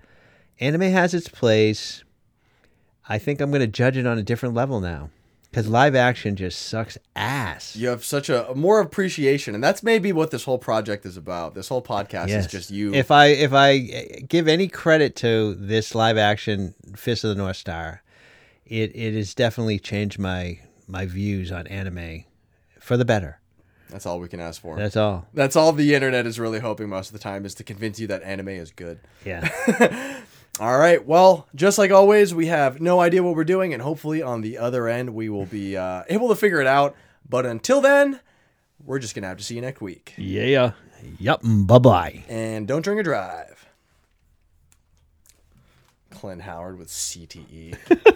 anime has its place. I think I'm going to judge it on a different level now. Because live action just sucks ass. You have such a more appreciation, and that's maybe what this whole project is about. This whole podcast yes. is just you. If I if I give any credit to this live action Fist of the North Star, it, it has definitely changed my my views on anime for the better. That's all we can ask for. That's all. That's all the internet is really hoping most of the time, is to convince you that anime is good. Yeah. All right. Well, just like always, we have no idea what we're doing, and hopefully on the other end, we will be uh, able to figure it out. But until then, we're just going to have to see you next week. Yeah. Yep. Bye-bye. And don't drink or drive. Clint Howard with C T E.